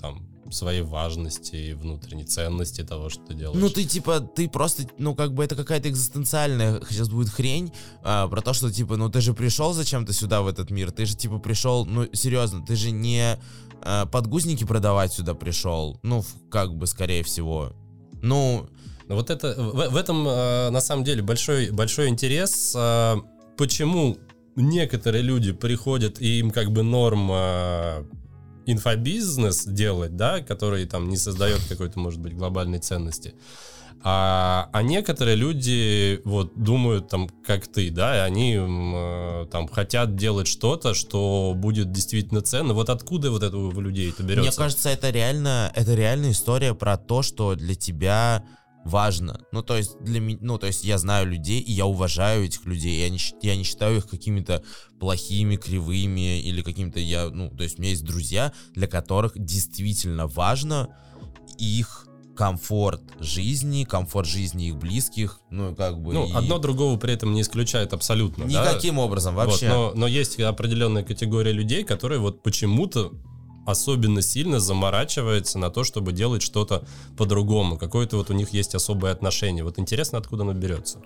там, своей важности и внутренней ценности того, что ты делаешь. Ну, ты, типа, ты просто, ну, как бы это какая-то экзистенциальная сейчас будет хрень а, про то, что, типа, ну, ты же пришел зачем-то сюда, в этот мир, ты же, типа, пришел, ну, серьезно, ты же не а, подгузники продавать сюда пришел, ну, как бы, скорее всего, ну... Вот это, в, в этом, на самом деле, большой, большой интерес, почему... Некоторые люди приходят, и им как бы норма инфобизнес делать, да, который там не создает какой-то, может быть, глобальной ценности. А, а некоторые люди вот думают там, как ты, да, и они там хотят делать что-то, что будет действительно ценно. Вот откуда вот это у людей это берется? Мне кажется, это реально, это реально история про то, что для тебя... важно. Ну, то есть, для меня, ну, то есть, я знаю людей, и я уважаю этих людей. Я не, я не считаю их какими-то плохими, кривыми, или какими-то я. Ну, то есть, у меня есть друзья, для которых действительно важно их комфорт жизни, комфорт жизни их близких. Ну, как бы. Ну, и... одно другого при этом не исключает абсолютно. Никаким, да? Образом, вообще. Вот, но, но есть определенная категория людей, которые вот почему-то особенно сильно заморачивается на то, чтобы делать что-то по-другому. Какое-то вот у них есть особое отношение. Вот интересно, откуда оно берется?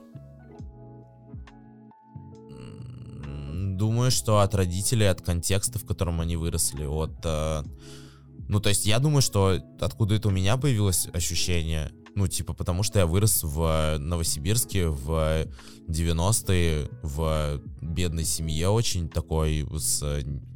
Думаю, что от родителей, от контекста, в котором они выросли. От, ну, то есть я думаю, что откуда это у меня появилось ощущение. Ну, типа, потому что я вырос в Новосибирске в девяностые, в бедной семье очень такой, с...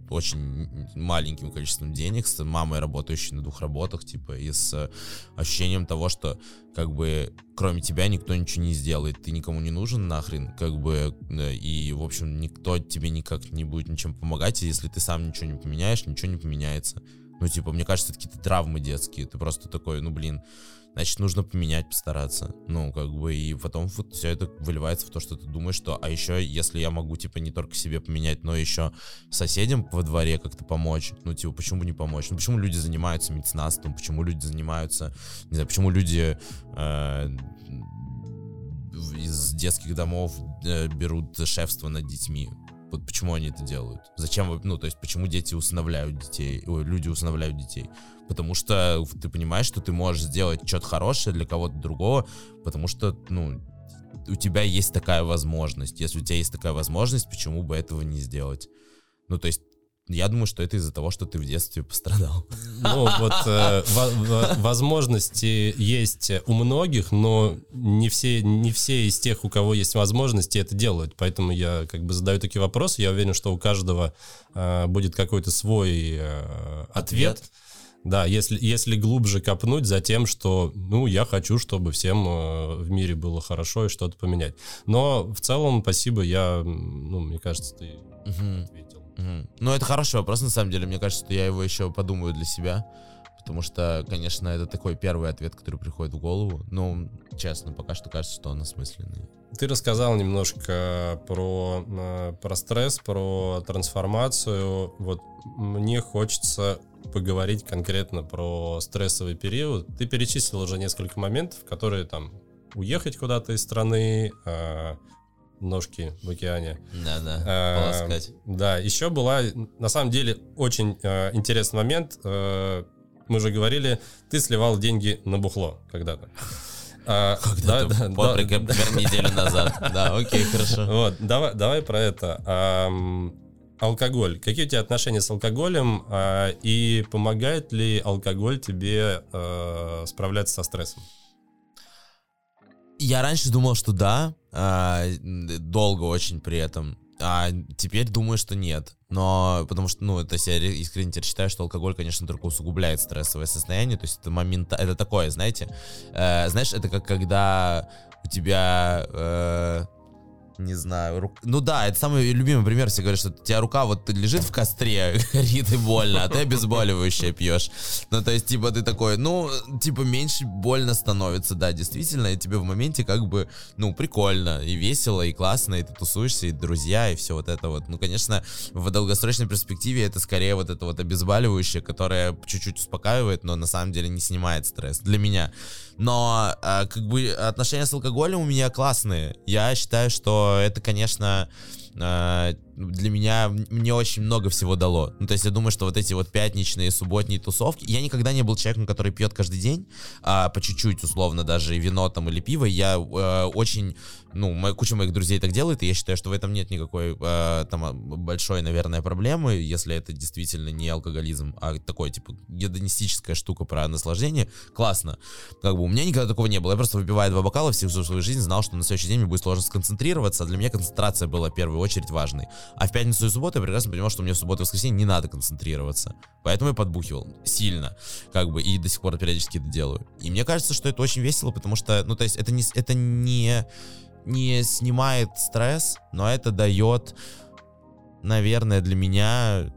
очень маленьким количеством денег, с мамой, работающей на двух работах, типа, и с ощущением того, что, как бы, кроме тебя никто ничего не сделает, ты никому не нужен нахрен, как бы, и, в общем, никто тебе никак не будет ничем помогать, и если ты сам ничего не поменяешь, ничего не поменяется. Ну, типа, мне кажется, это какие-то травмы детские, ты просто такой, ну, блин, значит, нужно поменять, постараться. Ну, как бы, и потом вот все это выливается в то, что ты думаешь, что, а еще, если я могу, типа, не только себе поменять, но еще соседям во дворе как-то помочь, ну, типа, почему бы не помочь? Ну, почему люди занимаются меценатством? Почему люди занимаются, не знаю, почему люди э, из детских домов э, берут шефство над детьми? Вот почему они это делают? Зачем, ну, то есть, почему дети усыновляют детей, ой, люди усыновляют детей? Потому что ты понимаешь, что ты можешь сделать что-то хорошее для кого-то другого, потому что, ну, у тебя есть такая возможность. Если у тебя есть такая возможность, почему бы этого не сделать? Ну, то есть, я думаю, что это из-за того, что ты в детстве пострадал. Ну, вот э, в, в, возможности есть у многих, но не все, не все из тех, у кого есть возможности, это делают. Поэтому я как бы задаю такие вопросы. Я уверен, что у каждого э, будет какой-то свой э, ответ. ответ. Да, если, если глубже копнуть за тем, что, ну, я хочу, чтобы всем в мире было хорошо и что-то поменять. Но в целом, спасибо, я, ну, мне кажется, ты угу. ответил. Угу. Ну, это хороший вопрос, на самом деле. Мне кажется, что я его еще подумаю для себя. Потому что, конечно, это такой первый ответ, который приходит в голову. Но, честно, пока что кажется, что он осмысленный. Ты рассказал немножко про, про стресс, про трансформацию. Вот мне хочется поговорить конкретно про стрессовый период. Ты перечислил уже несколько моментов, которые там уехать куда-то из страны, ножки в океане. Да-да, а, полоскать. Да, еще была, на самом деле, очень а, интересный момент. А, мы же говорили, ты сливал деньги на бухло когда-то. А, когда-то, да, да, паприка, да, примерно неделю назад. Да, окей, хорошо. Вот, давай, давай про это. А, алкоголь. Какие у тебя отношения с алкоголем, а, и помогает ли алкоголь тебе а, справляться со стрессом? Я раньше думал, что да, а, долго очень при этом, а теперь думаю, что нет. Но потому что, ну, то есть я искренне теперь считаю, что алкоголь, конечно, только усугубляет стрессовое состояние. То есть это момент, это такое, знаете, э, знаешь, это как когда у тебя... Э, Не знаю, рук... ну да, это самый любимый пример, все говорят, что у тебя рука вот лежит в костре, горит и больно, а ты обезболивающее пьешь. Ну то есть типа ты такой, ну типа меньше больно становится, да, действительно, и тебе в моменте как бы, ну прикольно, и весело, и классно, и ты тусуешься, и друзья, и все вот это вот. Ну конечно, в долгосрочной перспективе это скорее вот это вот обезболивающее, которое чуть-чуть успокаивает, но на самом деле не снимает стресс, для меня. Но э, как бы отношения с алкоголем у меня классные. Я считаю, что это, конечно, э, для меня, мне очень много всего дало. Ну, то есть я думаю, что вот эти вот пятничные, субботние тусовки... Я никогда не был человеком, который пьет каждый день, э, по чуть-чуть, условно, даже вино там или пиво. Я э, очень... Ну, моя, куча моих друзей так делает, и я считаю, что в этом нет никакой э, там большой, наверное, проблемы, если это действительно не алкоголизм, а такой, типа, гедонистическая штука про наслаждение. Классно. Как бы у меня никогда такого не было. Я просто, выпивая два бокала, всю свою жизнь знал, что на следующий день мне будет сложно сконцентрироваться, а для меня концентрация была в первую очередь важной. А в пятницу и субботу я прекрасно понимал, что мне в субботу и воскресенье не надо концентрироваться. Поэтому я подбухивал сильно, как бы, и до сих пор периодически это делаю. И мне кажется, что это очень весело, потому что, ну, то есть, это не... Это не не снимает стресс, но это дает, наверное, для меня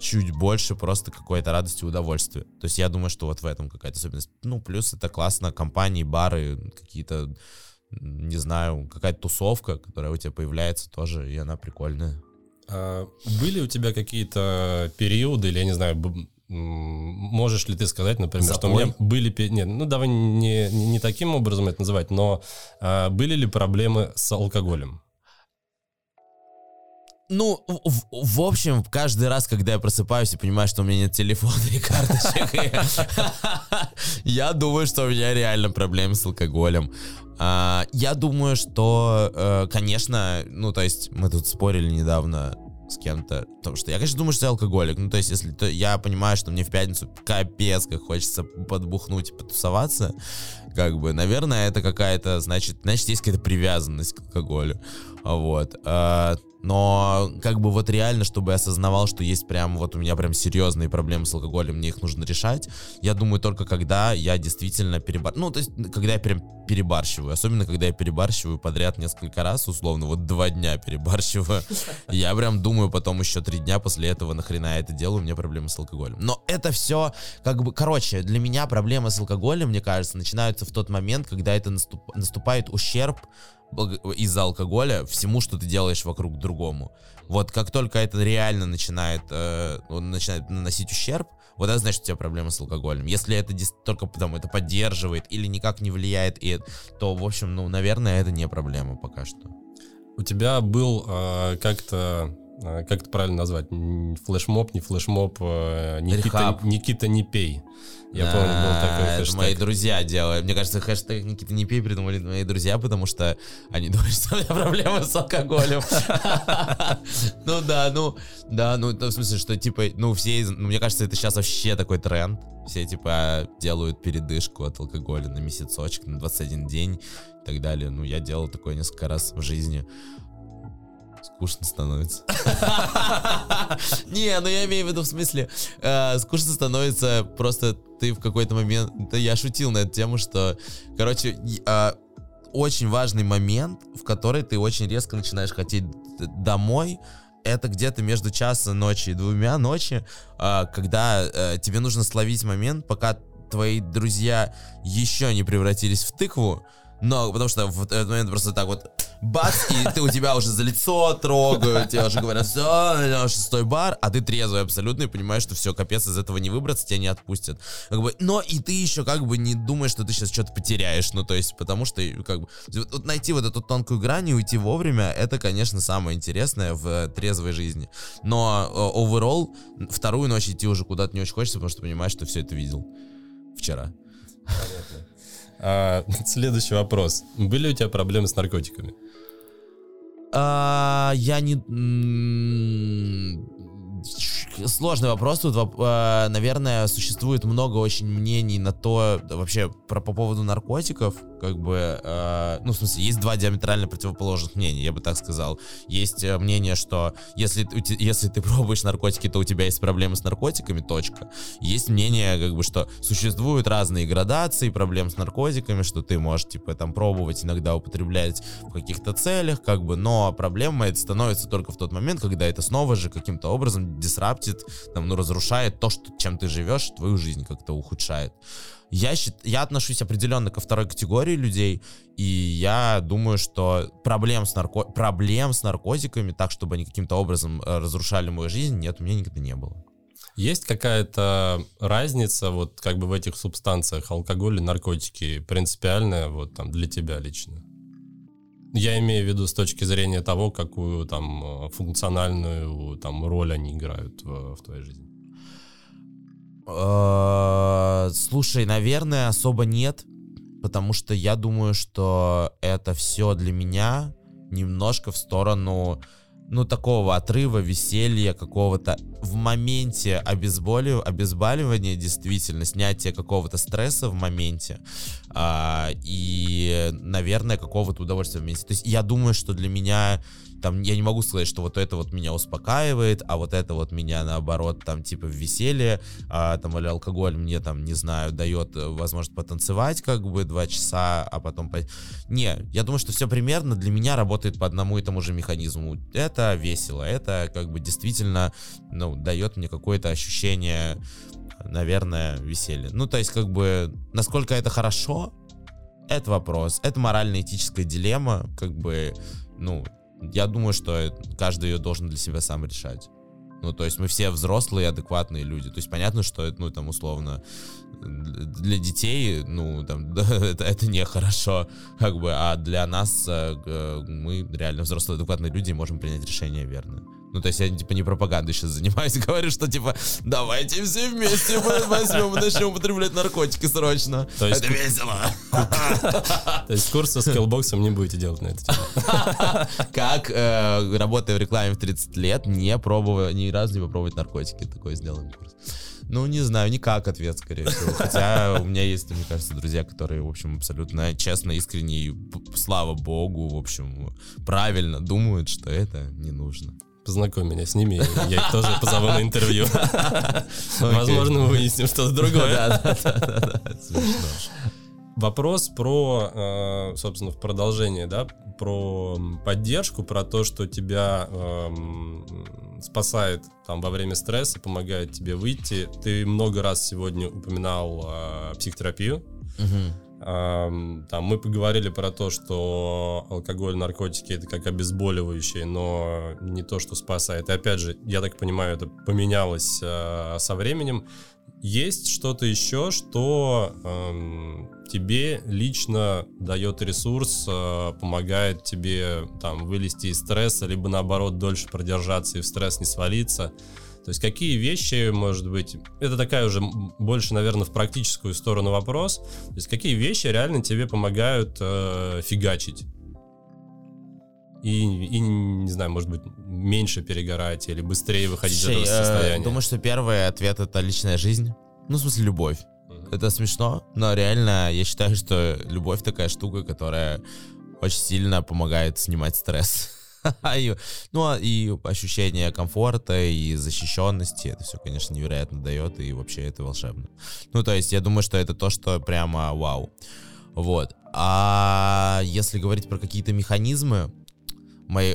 чуть больше просто какой-то радости и удовольствия. То есть я думаю, что вот в этом какая-то особенность. Ну, плюс это классно, компании, бары, какие-то, не знаю, какая-то тусовка, которая у тебя появляется тоже, и она прикольная. А были у тебя какие-то периоды, или, я не знаю, можешь ли ты сказать, например, Запой? Что у меня были... Нет, ну давай не, не таким образом это называть, но а, были ли проблемы с алкоголем? Ну, в, в общем, каждый раз, когда я просыпаюсь и понимаю, что у меня нет телефона и карточек, я думаю, что у меня реально проблемы с алкоголем. Я думаю, что, конечно, ну то есть мы тут спорили недавно с кем-то, потому что я, конечно, думаю, что я алкоголик. Ну, то есть, если то я понимаю, что мне в пятницу капец, как хочется подбухнуть и потусоваться, как бы, наверное, это какая-то, значит, значит, есть какая-то привязанность к алкоголю, вот. Но, как бы, вот реально, чтобы я осознавал, что есть прям, вот у меня прям серьезные проблемы с алкоголем, мне их нужно решать, я думаю, только когда я действительно перебар... Ну, то есть, когда я прям перебарщиваю, особенно, когда я перебарщиваю подряд несколько раз, условно, вот два дня перебарщиваю, я прям думаю потом еще три дня после этого, нахрена я это делаю, у меня проблемы с алкоголем. Но это все, как бы, короче, для меня проблемы с алкоголем, мне кажется, начинаются в тот момент, когда это наступ... наступает ущерб из-за алкоголя всему, что ты делаешь вокруг другому. Вот как только это реально начинает, э, начинает наносить ущерб, вот это значит, у тебя проблема с алкоголем. Если это только потому, это поддерживает или никак не влияет, и, то, в общем, ну, наверное, это не проблема пока что. У тебя был э, как-то, э, как это правильно назвать, флешмоб, не флешмоб, э, Никита, Никита, не пей. Я да, помню, был такой хэштег. Мои друзья делают. Мне кажется, хэштег «Никита не пей» придумали мои друзья, потому что они думают, что у меня проблемы с алкоголем. Ну да, ну, да, ну, в смысле, что типа, ну все, мне кажется, это сейчас вообще такой тренд. Все типа делают передышку от алкоголя на месяцочек, на двадцать один день и так далее. Ну я делал такое несколько раз в жизни. Скучно становится. Не, ну я имею в виду в смысле, скучно становится просто ты в какой-то момент... Я шутил на эту тему, что, короче, очень важный момент, в который ты очень резко начинаешь хотеть домой. Это где-то между часом ночи и двумя ночи, когда тебе нужно словить момент, пока твои друзья еще не превратились в тыкву. Но потому что в этот момент просто так вот бац, и ты, у тебя уже за лицо трогают, тебе уже говорят, все, шестой бар, а ты трезвый абсолютно и понимаешь, что все, капец, из этого не выбраться, тебя не отпустят. Как бы, но и ты еще как бы не думаешь, что ты сейчас что-то потеряешь, ну то есть потому что как бы вот найти вот эту тонкую грань и уйти вовремя, это, конечно, самое интересное в трезвой жизни. Но overall вторую ночь идти уже куда-то не очень хочется, потому что понимаешь, что все это видел вчера. Понятно. А, следующий вопрос. Были у тебя проблемы с наркотиками? А, я не... Сложный вопрос тут. Наверное, существует много очень мнений на то, вообще, про, по поводу наркотиков. Как бы, ну, в смысле, есть два диаметрально противоположных мнения, я бы так сказал. Есть мнение, что если, если ты пробуешь наркотики, то у тебя есть проблемы с наркотиками, точка. Есть мнение, как бы, что существуют разные градации проблем с наркотиками, что ты можешь, типа, там, пробовать, иногда употреблять в каких-то целях, как бы, но проблема это становится только в тот момент, когда это снова же каким-то образом дисраптит, там, ну, разрушает то, что, чем ты живешь, твою жизнь как-то ухудшает. Я, счит... я отношусь определенно ко второй категории людей, и я думаю, что проблем с, нарко... проблем с наркотиками, так, чтобы они каким-то образом разрушали мою жизнь, нет, у меня никогда не было. Есть какая-то разница вот как бы в этих субстанциях, алкоголь и наркотики, принципиальная вот там для тебя лично? Я имею в виду с точки зрения того, какую там функциональную там роль они играют в, в твоей жизни. Слушай, наверное, особо нет, потому что я думаю, что это все для меня немножко в сторону, ну, такого отрыва, веселья какого-то в моменте обезболивания, обезболивания действительно, снятия какого-то стресса в моменте а, и, наверное, какого-то удовольствия вместе. То есть я думаю, что для меня... Там, я не могу сказать, что вот это вот меня успокаивает, а вот это вот меня, наоборот, там, типа, в веселье, а, там, или алкоголь мне, там, не знаю, дает возможность потанцевать, как бы, два часа, а потом... По... Не, я думаю, что все примерно для меня работает по одному и тому же механизму. Это весело, это, как бы, действительно, ну, дает мне какое-то ощущение, наверное, веселья. Ну, то есть, как бы, насколько это хорошо, это вопрос, это морально-этическая дилемма, как бы, ну... Я думаю, что каждый ее должен для себя сам решать. Ну, то есть мы все взрослые, адекватные люди. То есть понятно, что это, ну, там, условно, для детей, ну, там, это, это нехорошо, как бы, а для нас мы реально взрослые, адекватные люди и можем принять решение верное. Ну, то есть я, типа, не пропагандой сейчас занимаюсь, говорю, что, типа, давайте все вместе возьмем и начнем употреблять наркотики срочно. Это весело. То есть курс со скиллбоксом не будете делать на это тему. Как, работая в рекламе в тридцать лет, не пробовать, ни разу не попробовать наркотики. Такой сделаем курс. Ну, не знаю, никак ответ, скорее всего. Хотя у меня есть, мне кажется, друзья, которые, в общем, абсолютно честно, искренне и, слава богу, в общем, правильно думают, что это не нужно. Познакомь меня с ними, я их тоже позову на интервью. Возможно, мы выясним что-то другое. Вопрос про, собственно, в продолжение, да, про поддержку, про то, что тебя спасает там во время стресса, помогает тебе выйти. Ты много раз сегодня упоминал психотерапию. Там мы поговорили про то, что алкоголь, наркотики — это как обезболивающие, но не то, что спасает. И опять же, я так понимаю, это поменялось со временем. Есть что-то еще, что э, тебе лично дает ресурс, э, помогает тебе там вылезти из стресса, либо наоборот дольше продержаться и в стресс не свалиться? То есть какие вещи, может быть, это такая уже больше, наверное, в практическую сторону вопрос, то есть какие вещи реально тебе помогают э, фигачить? И, и, не знаю, может быть, меньше перегорать или быстрее выходить из этого состояния. Э, думаю, что первый ответ — это личная жизнь. Ну, в смысле, любовь. Mm-hmm. Это смешно, но реально я считаю, что любовь такая штука, которая очень сильно помогает снимать стресс. Ну, и ощущение комфорта, и защищенности, это все, конечно, невероятно дает, и вообще это волшебно. Ну, то есть, я думаю, что это то, что прямо вау. Вот. А если говорить про какие-то механизмы, мои...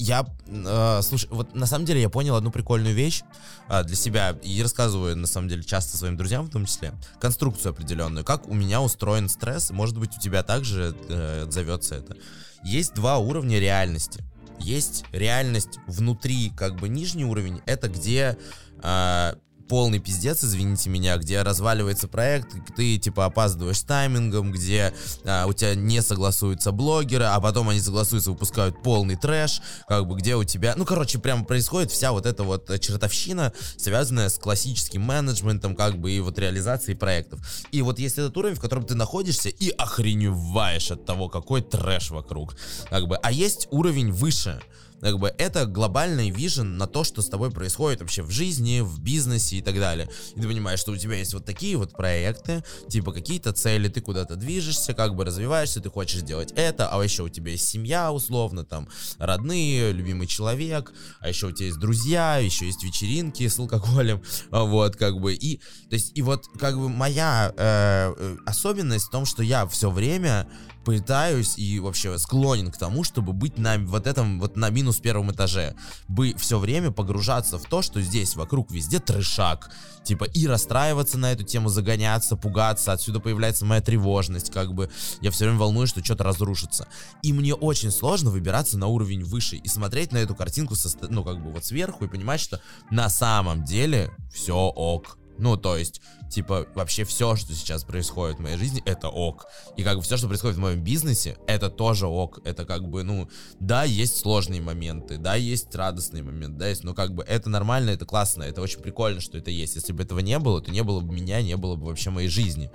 Я, э, слушай, вот на самом деле я понял одну прикольную вещь э, для себя, и рассказываю, на самом деле, часто своим друзьям в том числе, конструкцию определенную, как у меня устроен стресс, может быть, у тебя также э, отзовется это. Есть два уровня реальности. Есть реальность внутри, как бы нижний уровень, это где... Э, полный пиздец, извините меня, где разваливается проект, ты, типа, опаздываешь с таймингом, где а, у тебя не согласуются блогеры, а потом они согласуются, выпускают полный трэш, как бы, где у тебя... Ну, короче, прямо происходит вся вот эта вот чертовщина, связанная с классическим менеджментом, как бы, и вот реализацией проектов. И вот есть этот уровень, в котором ты находишься и охреневаешь от того, какой трэш вокруг, как бы. А есть уровень выше, как бы это глобальный вижен на то, что с тобой происходит вообще в жизни, в бизнесе и так далее. И ты понимаешь, что у тебя есть вот такие вот проекты, типа какие-то цели, ты куда-то движешься, как бы развиваешься, ты хочешь делать это, а еще у тебя есть семья, условно, там, родные, любимый человек, а еще у тебя есть друзья, еще есть вечеринки с алкоголем, вот, как бы. И, то есть, и вот, как бы, моя э, особенность в том, что я все время пытаюсь и вообще склонен к тому, чтобы быть на вот этом, вот на минус первом этаже, бы все время погружаться в то, что здесь вокруг везде трешак, типа, и расстраиваться на эту тему, загоняться, пугаться, отсюда появляется моя тревожность, как бы, я все время волнуюсь, что что-то разрушится, и мне очень сложно выбираться на уровень выше и смотреть на эту картинку, со, ну, как бы, вот сверху и понимать, что на самом деле все ок. Ну, то есть, типа, вообще все, что сейчас происходит в моей жизни, это ок. И как бы все, что происходит в моем бизнесе, это тоже ок. Это как бы, ну, да, есть сложные моменты, да, есть радостные моменты, да, есть, но как бы это нормально, это классно, это очень прикольно, что это есть. Если бы этого не было, то не было бы меня, не было бы вообще моей жизни.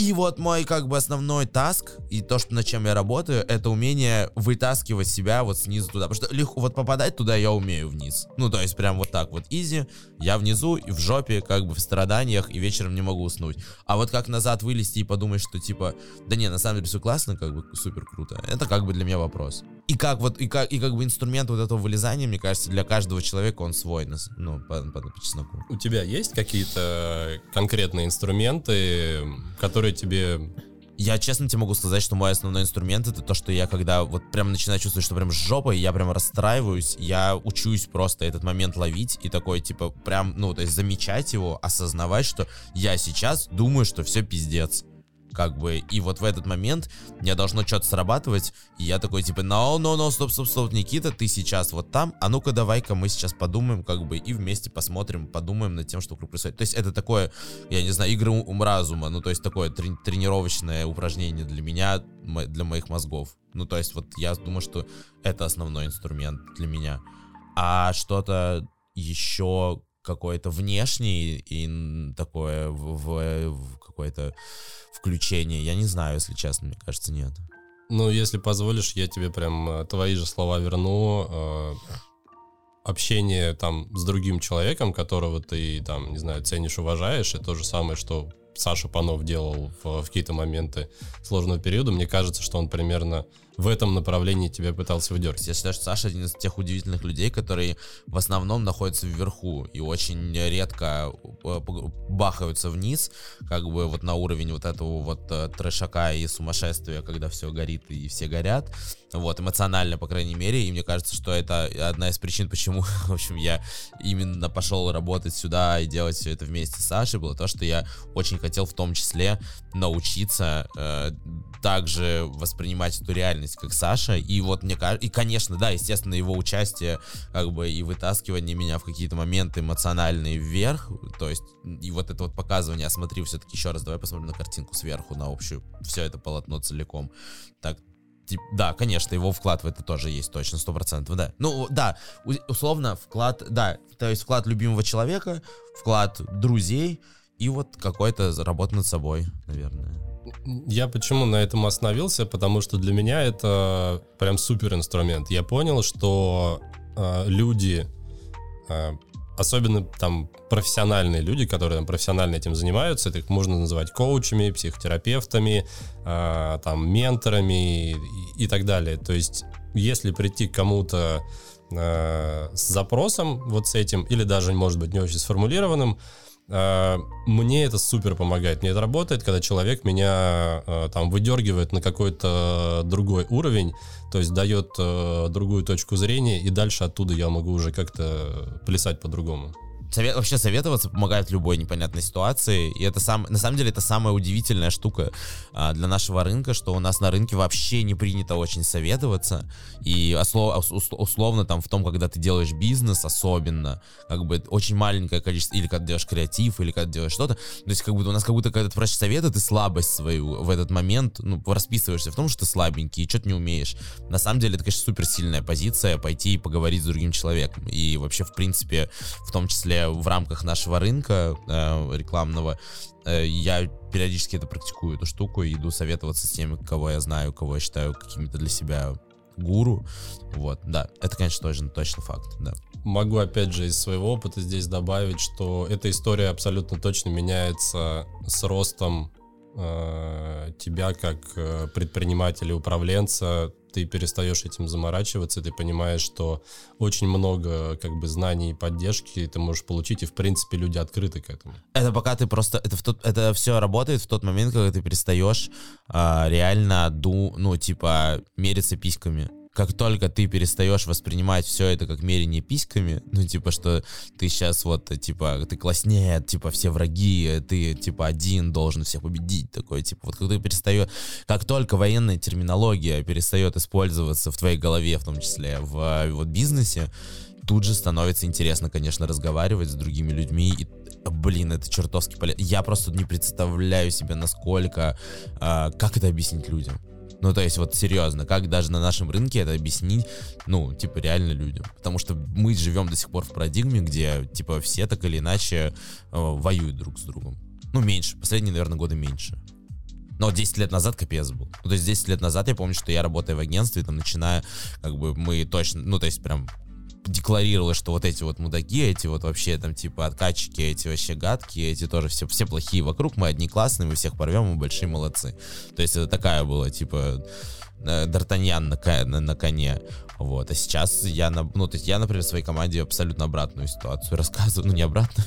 И вот мой, как бы, основной таск, и то, что, над чем я работаю, это умение вытаскивать себя вот снизу туда. Потому что легко вот попадать туда я умею вниз. Ну, то есть прям вот так вот, изи, я внизу и в жопе, как бы в страданиях, и вечером не могу уснуть. А вот как назад вылезти и подумать, что типа, да не, на самом деле все классно, как бы супер круто, это как бы для меня вопрос. И как вот, и как, и как бы инструмент вот этого вылезания, мне кажется, для каждого человека он свой, ну, по, по, по чесноку. У тебя есть какие-то конкретные инструменты, которые тебе... Я честно тебе могу сказать, что мой основной инструмент это то, что я когда вот прям начинаю чувствовать, что прям с жопой, я прям расстраиваюсь, я учусь просто этот момент ловить и такой, типа, прям, ну, то есть замечать его, осознавать, что я сейчас думаю, что все пиздец. Как бы, и вот в этот момент мне должно что-то срабатывать, и я такой, типа, no, no, no, стоп, стоп, стоп, Никита, ты сейчас вот там, а ну-ка давай-ка мы сейчас подумаем, как бы, и вместе посмотрим, подумаем над тем, что вокруг происходит. То есть это такое, я не знаю, игры ум разума, ну, то есть такое трени- тренировочное упражнение для меня, для моих мозгов. Ну, то есть вот я думаю, что это основной инструмент для меня. А что-то еще... какое-то внешнее и такое в, в, в какое-то включение. Я не знаю, если честно, мне кажется, нет. Ну, если позволишь, я тебе прям твои же слова верну. Общение там с другим человеком, которого ты там, не знаю, ценишь, уважаешь, и то же самое, что Саша Панов делал в, в какие-то моменты сложного периода, мне кажется, что он примерно в этом направлении тебя пытался выдергать. Я считаю, что Саша один из тех удивительных людей, которые в основном находятся вверху и очень редко бахаются вниз, как бы вот на уровень вот этого вот трэшака и сумасшествия, когда все горит и все горят, вот, эмоционально, по крайней мере, и мне кажется, что это одна из причин, почему, в общем, я именно пошел работать сюда и делать все это вместе с Сашей, было то, что я очень хотел в том числе научиться э, также воспринимать эту реальность, как Саша, и вот мне кажется, и, конечно, да, естественно, его участие, как бы, и вытаскивание меня в какие-то моменты эмоциональные вверх, то есть, и вот это вот показывание, а смотри, все-таки еще раз, давай посмотрим на картинку сверху, на общую, все это полотно целиком, так, типа, да, конечно, его вклад в это тоже есть, точно, сто процентов, да. Ну, да, условно, вклад, да, то есть вклад любимого человека, вклад друзей, и вот какой-то работа над собой, наверное. Я почему на этом остановился? Потому что для меня это прям супер инструмент. Я понял, что э, люди, э, особенно там профессиональные люди, которые там профессионально этим занимаются, это их можно называть коучами, психотерапевтами, э, там, менторами и, и так далее. То есть, если прийти к кому-то э, с запросом вот с этим, или даже, может быть, не очень сформулированным, мне это супер помогает. Мне это работает, когда человек меня там выдергивает на какой-то другой уровень, то есть дает другую точку зрения, и дальше оттуда я могу уже как-то плясать по-другому. Совет, вообще советоваться помогает в любой непонятной ситуации, и это сам, на самом деле это самая удивительная штука а, для нашего рынка, что у нас на рынке вообще не принято очень советоваться, и ослов, условно там в том, когда ты делаешь бизнес особенно, как бы очень маленькое количество, или когда делаешь креатив, или когда делаешь что-то, то есть как будто у нас как будто когда ты просишь совета, ты слабость свою в этот момент, ну, расписываешься в том, что ты слабенький и что-то не умеешь. На самом деле это, конечно, суперсильная позиция, пойти и поговорить с другим человеком, и вообще, в принципе, в том числе в рамках нашего рынка э, рекламного, э, я периодически это практикую, эту штуку, и иду советоваться с теми, кого я знаю, кого я считаю какими-то для себя гуру. Вот, да, это, конечно, точно, точно факт, да. Могу, опять же, из своего опыта здесь добавить, что эта история абсолютно точно меняется с ростом э, тебя как предпринимателя, управленца. Ты перестаешь этим заморачиваться, ты понимаешь, что очень много как бы знаний и поддержки ты можешь получить, и в принципе люди открыты к этому. Это пока ты просто, это, в тот, это все работает в тот момент, когда ты перестаешь э, реально, ду, ну типа мериться письками. Как только ты перестаешь воспринимать все это как мерение письками, ну, типа, что ты сейчас вот, типа, ты класснее, типа, все враги, ты, типа, один должен всех победить, такой, типа, вот как ты перестаешь, как только военная терминология перестает использоваться в твоей голове, в том числе, в вот бизнесе, тут же становится интересно, конечно, разговаривать с другими людьми. И, блин, это чертовски полезно. Я просто не представляю себе, насколько, э, как это объяснить людям. Ну, то есть, вот серьезно, как даже на нашем рынке это объяснить, ну, типа, реально людям. Потому что мы живем до сих пор в парадигме, где, типа, все так или иначе э, воюют друг с другом. Ну, меньше, последние, наверное, годы меньше. Но десять лет назад капец был. Ну, то есть, десять лет назад я помню, что я работаю в агентстве, там, начиная, как бы, мы точно, ну, то есть, прям декларировала, что вот эти вот мудаки, эти вот вообще там типа откатчики, эти вообще гадкие, эти тоже все, все плохие вокруг, мы одни классные, мы всех порвем, мы большие молодцы. То есть это такая была, типа, Д'Артаньян на, на, на коне. Вот, а сейчас я, ну, то есть я, например, своей команде абсолютно обратную ситуацию рассказываю, ну, не обратную,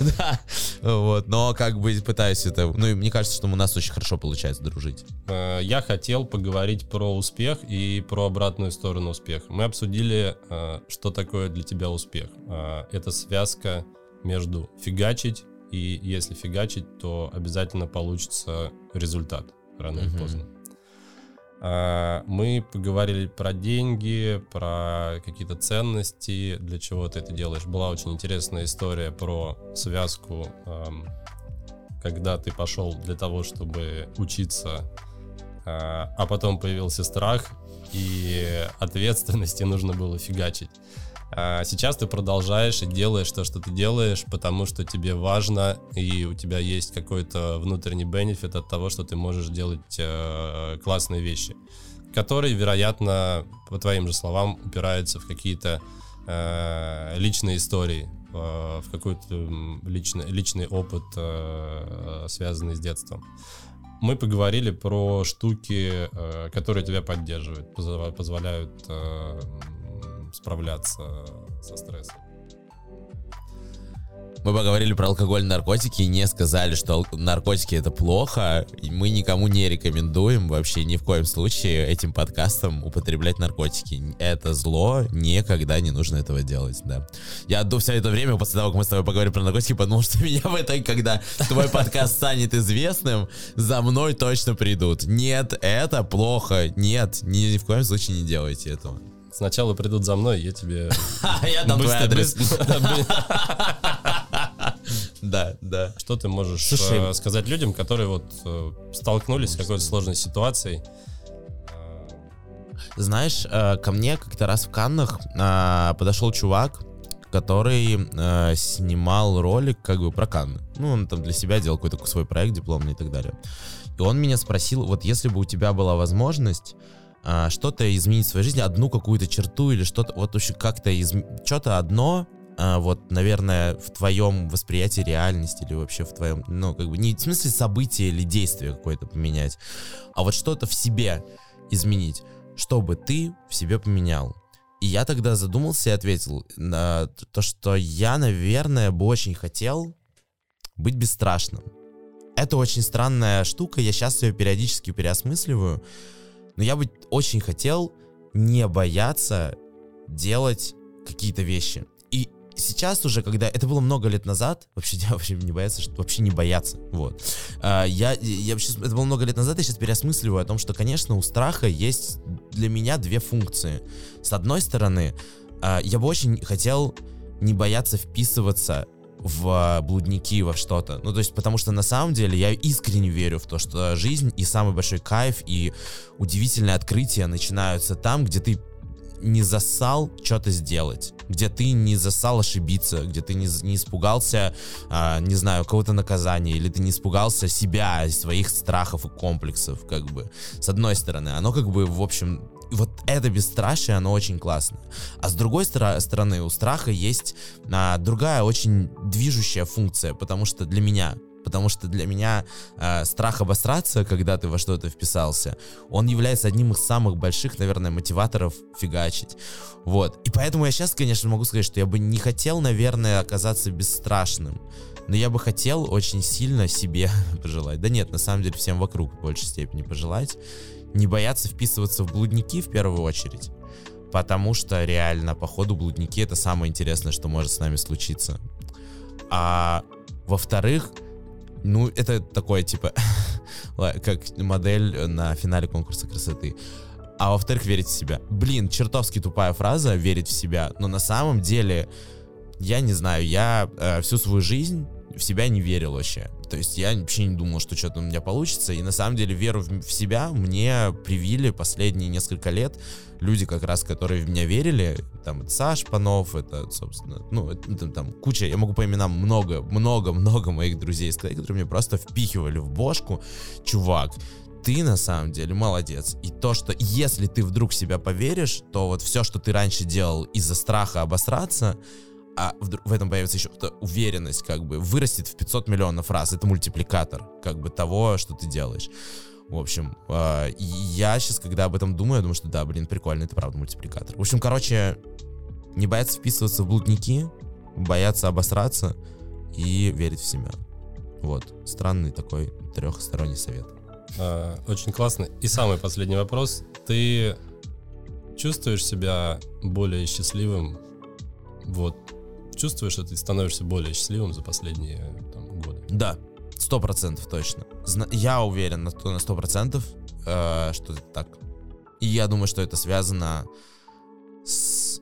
да, вот, но как бы пытаюсь это, ну, и мне кажется, что у нас очень хорошо получается дружить. Я хотел поговорить про успех и про обратную сторону успеха. Мы обсудили, что такое для тебя успех. Это связка между фигачить и, если фигачить, то обязательно получится результат рано или поздно. Мы поговорили про деньги, про какие-то ценности, для чего ты это делаешь. Была очень интересная история про связку, когда ты пошел для того, чтобы учиться, а потом появился страх и ответственности, нужно было фигачить. Сейчас ты продолжаешь и делаешь то, что ты делаешь, потому что тебе важно, и у тебя есть какой-то внутренний бенефит от того, что ты можешь делать классные вещи, которые, вероятно, по твоим же словам, упираются в какие-то личные истории, в какой-то личный, личный опыт, связанный с детством. Мы поговорили про штуки, которые тебя поддерживают, позволяют справляться со стрессом. Мы поговорили про алкоголь и наркотики и не сказали, что наркотики это плохо. И мы никому не рекомендуем вообще ни в коем случае этим подкастом употреблять наркотики. Это зло, никогда не нужно этого делать, да. Я до все это время, после того, как мы с тобой поговорили про наркотики, подумал, что меня в итоге, когда твой подкаст станет известным, за мной точно придут. Нет, это плохо. Нет, ни в коем случае не делайте этого. Сначала придут за мной, я тебе... Я дам твой адрес. Да, да. Что ты можешь Слушай, сказать людям, которые вот столкнулись с какой-то сложной ситуацией? Знаешь, ко мне как-то раз в Каннах подошел чувак, который э, снимал ролик как бы про Канны. Ну, он там для себя делал какой-то свой проект дипломный и так далее. И он меня спросил, вот если бы у тебя была возможность а, что-то изменить в своей жизни, одну какую-то черту или что-то, вот вообще как-то, из... что-то одно, а, вот, наверное, в твоем восприятии реальности или вообще в твоем, ну, как бы, не в смысле события или действия какое-то поменять, а вот что-то в себе изменить, чтобы ты в себе поменял. И я тогда задумался и ответил на то, что я, наверное, бы очень хотел быть бесстрашным. Это очень странная штука, я сейчас ее периодически переосмысливаю, но я бы очень хотел не бояться делать какие-то вещи. И сейчас уже, когда... Это было много лет назад, вообще, я вообще не бояться, что вообще не бояться, вот. Я, я вообще... Это было много лет назад, я сейчас переосмысливаю о том, что, конечно, у страха есть для меня две функции. С одной стороны, я бы очень хотел не бояться вписываться в блудники, во что-то. Ну, то есть, потому что, на самом деле, я искренне верю в то, что жизнь и самый большой кайф, и удивительные открытия начинаются там, где ты не засал что-то сделать, где ты не засал ошибиться, где ты не, не испугался, а, не знаю, какого-то наказания, или ты не испугался себя, своих страхов и комплексов, как бы. С одной стороны, оно как бы, в общем... Вот это бесстрашие, оно очень классно. А с другой стра- стороны, у страха есть а, другая очень движущая функция, потому что для меня, потому что для меня а, страх обосраться, когда ты во что-то вписался, он является одним из самых больших, наверное, мотиваторов фигачить. Вот. И поэтому я сейчас, конечно, могу сказать, что я бы не хотел, наверное, оказаться бесстрашным, но я бы хотел очень сильно себе пожелать. Да нет, на самом деле всем вокруг в большей степени пожелать. Не бояться вписываться в блудники в первую очередь, потому что реально, походу, блудники — это самое интересное, что может с нами случиться. А во-вторых, ну, это такое, типа, как модель на финале конкурса красоты. А во-вторых, верить в себя. Блин, чертовски тупая фраза — верить в себя, но на самом деле, я не знаю, я э, всю свою жизнь в себя не верил вообще. То есть я вообще не думал, что что-то у меня получится. И на самом деле веру в себя мне привили последние несколько лет люди, как раз, которые в меня верили. Там это Саша Панов, это, собственно, ну, это, там куча, я могу по именам много-много-много моих друзей сказать, которые мне просто впихивали в бошку: чувак, ты на самом деле молодец. И то, что если ты вдруг в себя поверишь, то вот все, что ты раньше делал из-за страха обосраться, а в этом появится еще уверенность, как бы, вырастет в пятьсот миллионов раз. Это мультипликатор, как бы, того, что ты делаешь. В общем, э, я сейчас, когда об этом думаю, я думаю, что да, блин, прикольно, это правда мультипликатор. В общем, короче, не бояться вписываться в блудники, бояться обосраться и верить в себя. Вот, странный такой трехсторонний совет. А, очень классно. И самый последний вопрос. Ты чувствуешь себя более счастливым? Вот. Чувствуешь, что ты становишься более счастливым за последние там, годы? Да, сто процентов точно. Зна- я уверен на сто процентов, э, что это так. И я думаю, что это связано с...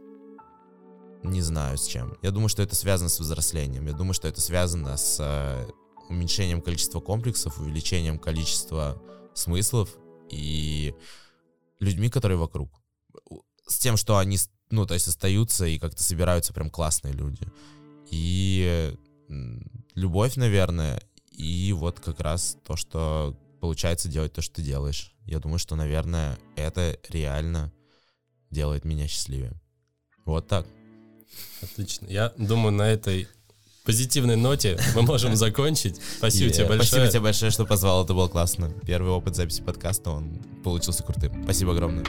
Не знаю, с чем. Я думаю, что это связано с взрослением. Я думаю, что это связано с э, уменьшением количества комплексов, увеличением количества смыслов и людьми, которые вокруг. С тем, что они... Ну, то есть остаются и как-то собираются прям классные люди. И любовь, наверное, и вот как раз то, что получается делать то, что ты делаешь. Я думаю, что, наверное, это реально делает меня счастливее. Вот так. Отлично. Я думаю, на этой позитивной ноте мы можем закончить. Спасибо yeah. тебе большое. Спасибо тебе большое, что позвал. Это было классно. Первый опыт записи подкаста, он получился крутым. Спасибо огромное.